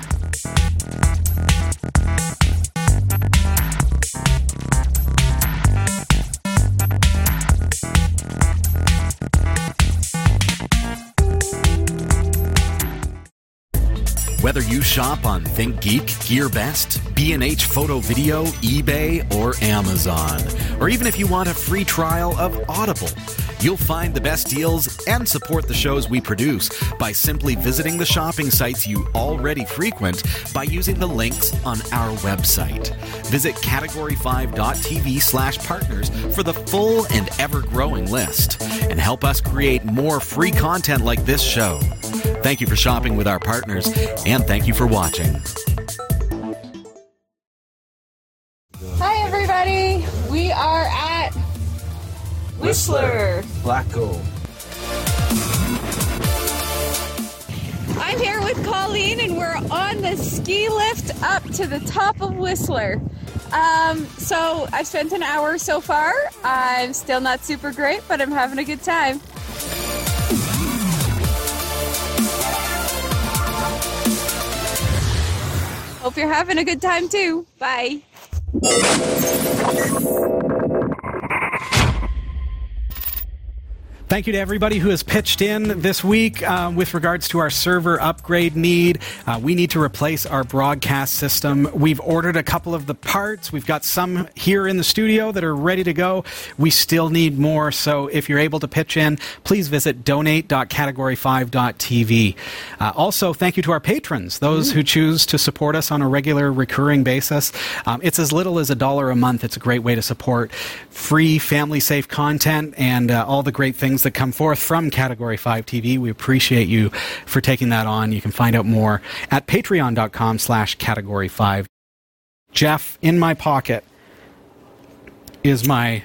Whether you shop on ThinkGeek, GearBest, B&H Photo Video, eBay, or Amazon, or even if you want a free trial of Audible, you'll find the best deals and support the shows we produce by simply visiting the shopping sites you already frequent by using the links on our website. Visit category5.tv/partners for the full and ever-growing list and help us create more free content like this show. Thank you for shopping with our partners, and thank you for watching. Hi, everybody. We are at Whistler. Blacko. I'm here with Colleen, and we're on the ski lift up to the top of Whistler. So I've spent an hour so far. I'm still not super great, but I'm having a good time. Hope you're having a good time too. Bye. Thank you to everybody who has pitched in this week with regards to our server upgrade need. We need to replace our broadcast system. We've ordered a couple of the parts. We've got some here in the studio that are ready to go. We still need more, so if you're able to pitch in, please visit donate.category5.tv. Also, thank you to our patrons, those who choose to support us on a regular, recurring basis. It's as little as $1 a month. It's a great way to support free, family-safe content and all the great things that come forth from Category 5 TV. We appreciate you for taking that on. You can find out more at patreon.com/Category5. Jeff, in my pocket is my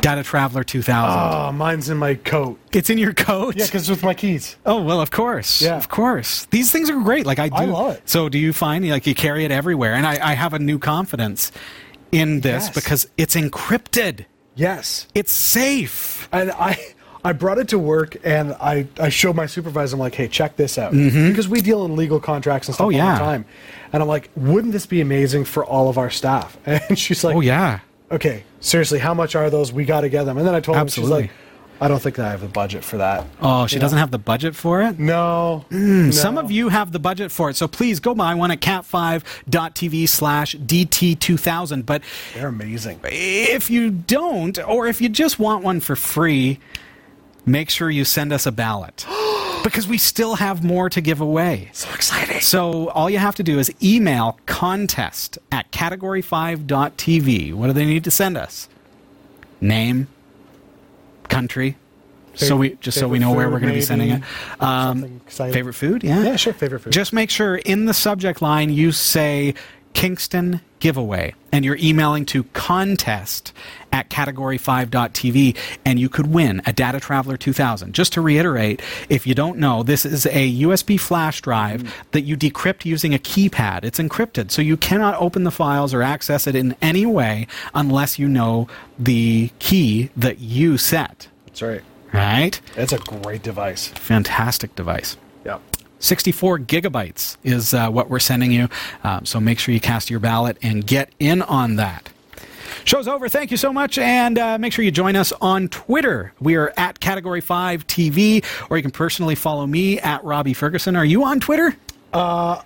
Data Traveler 2000. Oh, mine's in my coat. It's in your coat? Yeah, because it's with my keys. Oh, well, of course. Yeah. Of course. These things are great. Like, I love it. So do you find, like, you carry it everywhere? And I have a new confidence in this because it's encrypted. Yes. It's safe. And I brought it to work, and I showed my supervisor, I'm like, hey, check this out. Mm-hmm. Because we deal in legal contracts and stuff all the time. And I'm like, wouldn't this be amazing for all of our staff? And she's like, okay, seriously, how much are those? We got to get them. And then I told him, she's like, I don't think that I have the budget for that. Oh, she doesn't have the budget for it? No. Some of you have the budget for it, so please go buy one at cat5.tv/DT2000. But they're amazing. If you don't, or if you just want one for free, make sure you send us a ballot. Because we still have more to give away. So exciting. So all you have to do is email contest@category5.tv. What do they need to send us? Name. Country, so we know where we're going to be sending it. Favorite food, yeah, sure, favorite food. Just make sure in the subject line you say Kingston giveaway, and you're emailing to contest@category5.tv, and you could win a Data Traveler 2000. Just to reiterate, if you don't know, this is a USB flash drive that you decrypt using a keypad. It's encrypted, so you cannot open the files or access it in any way unless you know the key that you set. That's right. Right? That's a great device. Fantastic device. Yeah. 64 gigabytes is what we're sending you, so make sure you cast your ballot and get in on that. Show's over. Thank you so much, and make sure you join us on Twitter. We are at Category 5 TV, or you can personally follow me at Robbie Ferguson. Are you on Twitter?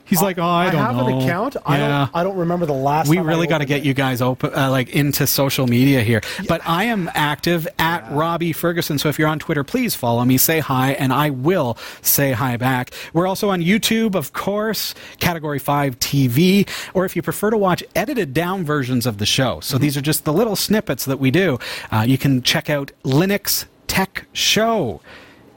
He's like, I don't know. I have an account. Yeah. I don't remember the last time. We really got to get you guys open, into social media here. Yeah. But I am active at Robbie Ferguson. So if you're on Twitter, please follow me, say hi, and I will say hi back. We're also on YouTube, of course, Category 5 TV, or if you prefer to watch edited down versions of the show. So these are just the little snippets that we do. You can check out Linux Tech Show.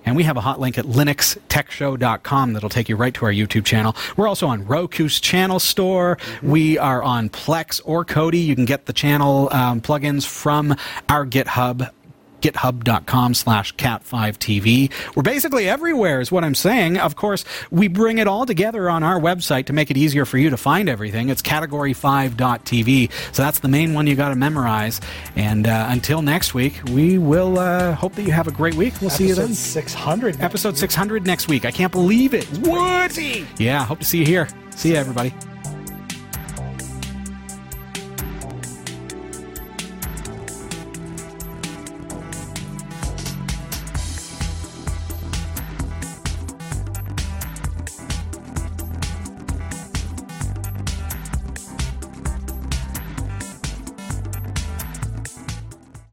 And we have a hot link at linuxtechshow.com that'll take you right to our YouTube channel. We're also on Roku's channel store. We are on Plex or Kodi. You can get the channel plugins from our GitHub. GitHub.com/cat5tv. We're basically everywhere is what I'm saying. Of course, we bring it all together on our website to make it easier for you to find everything. It's category5.tv. So that's the main one you got to memorize. And until next week, we will hope that you have a great week. We'll see you then. Episode 600 next week. I can't believe it. What? Yeah, hope to see you here. See you, everybody.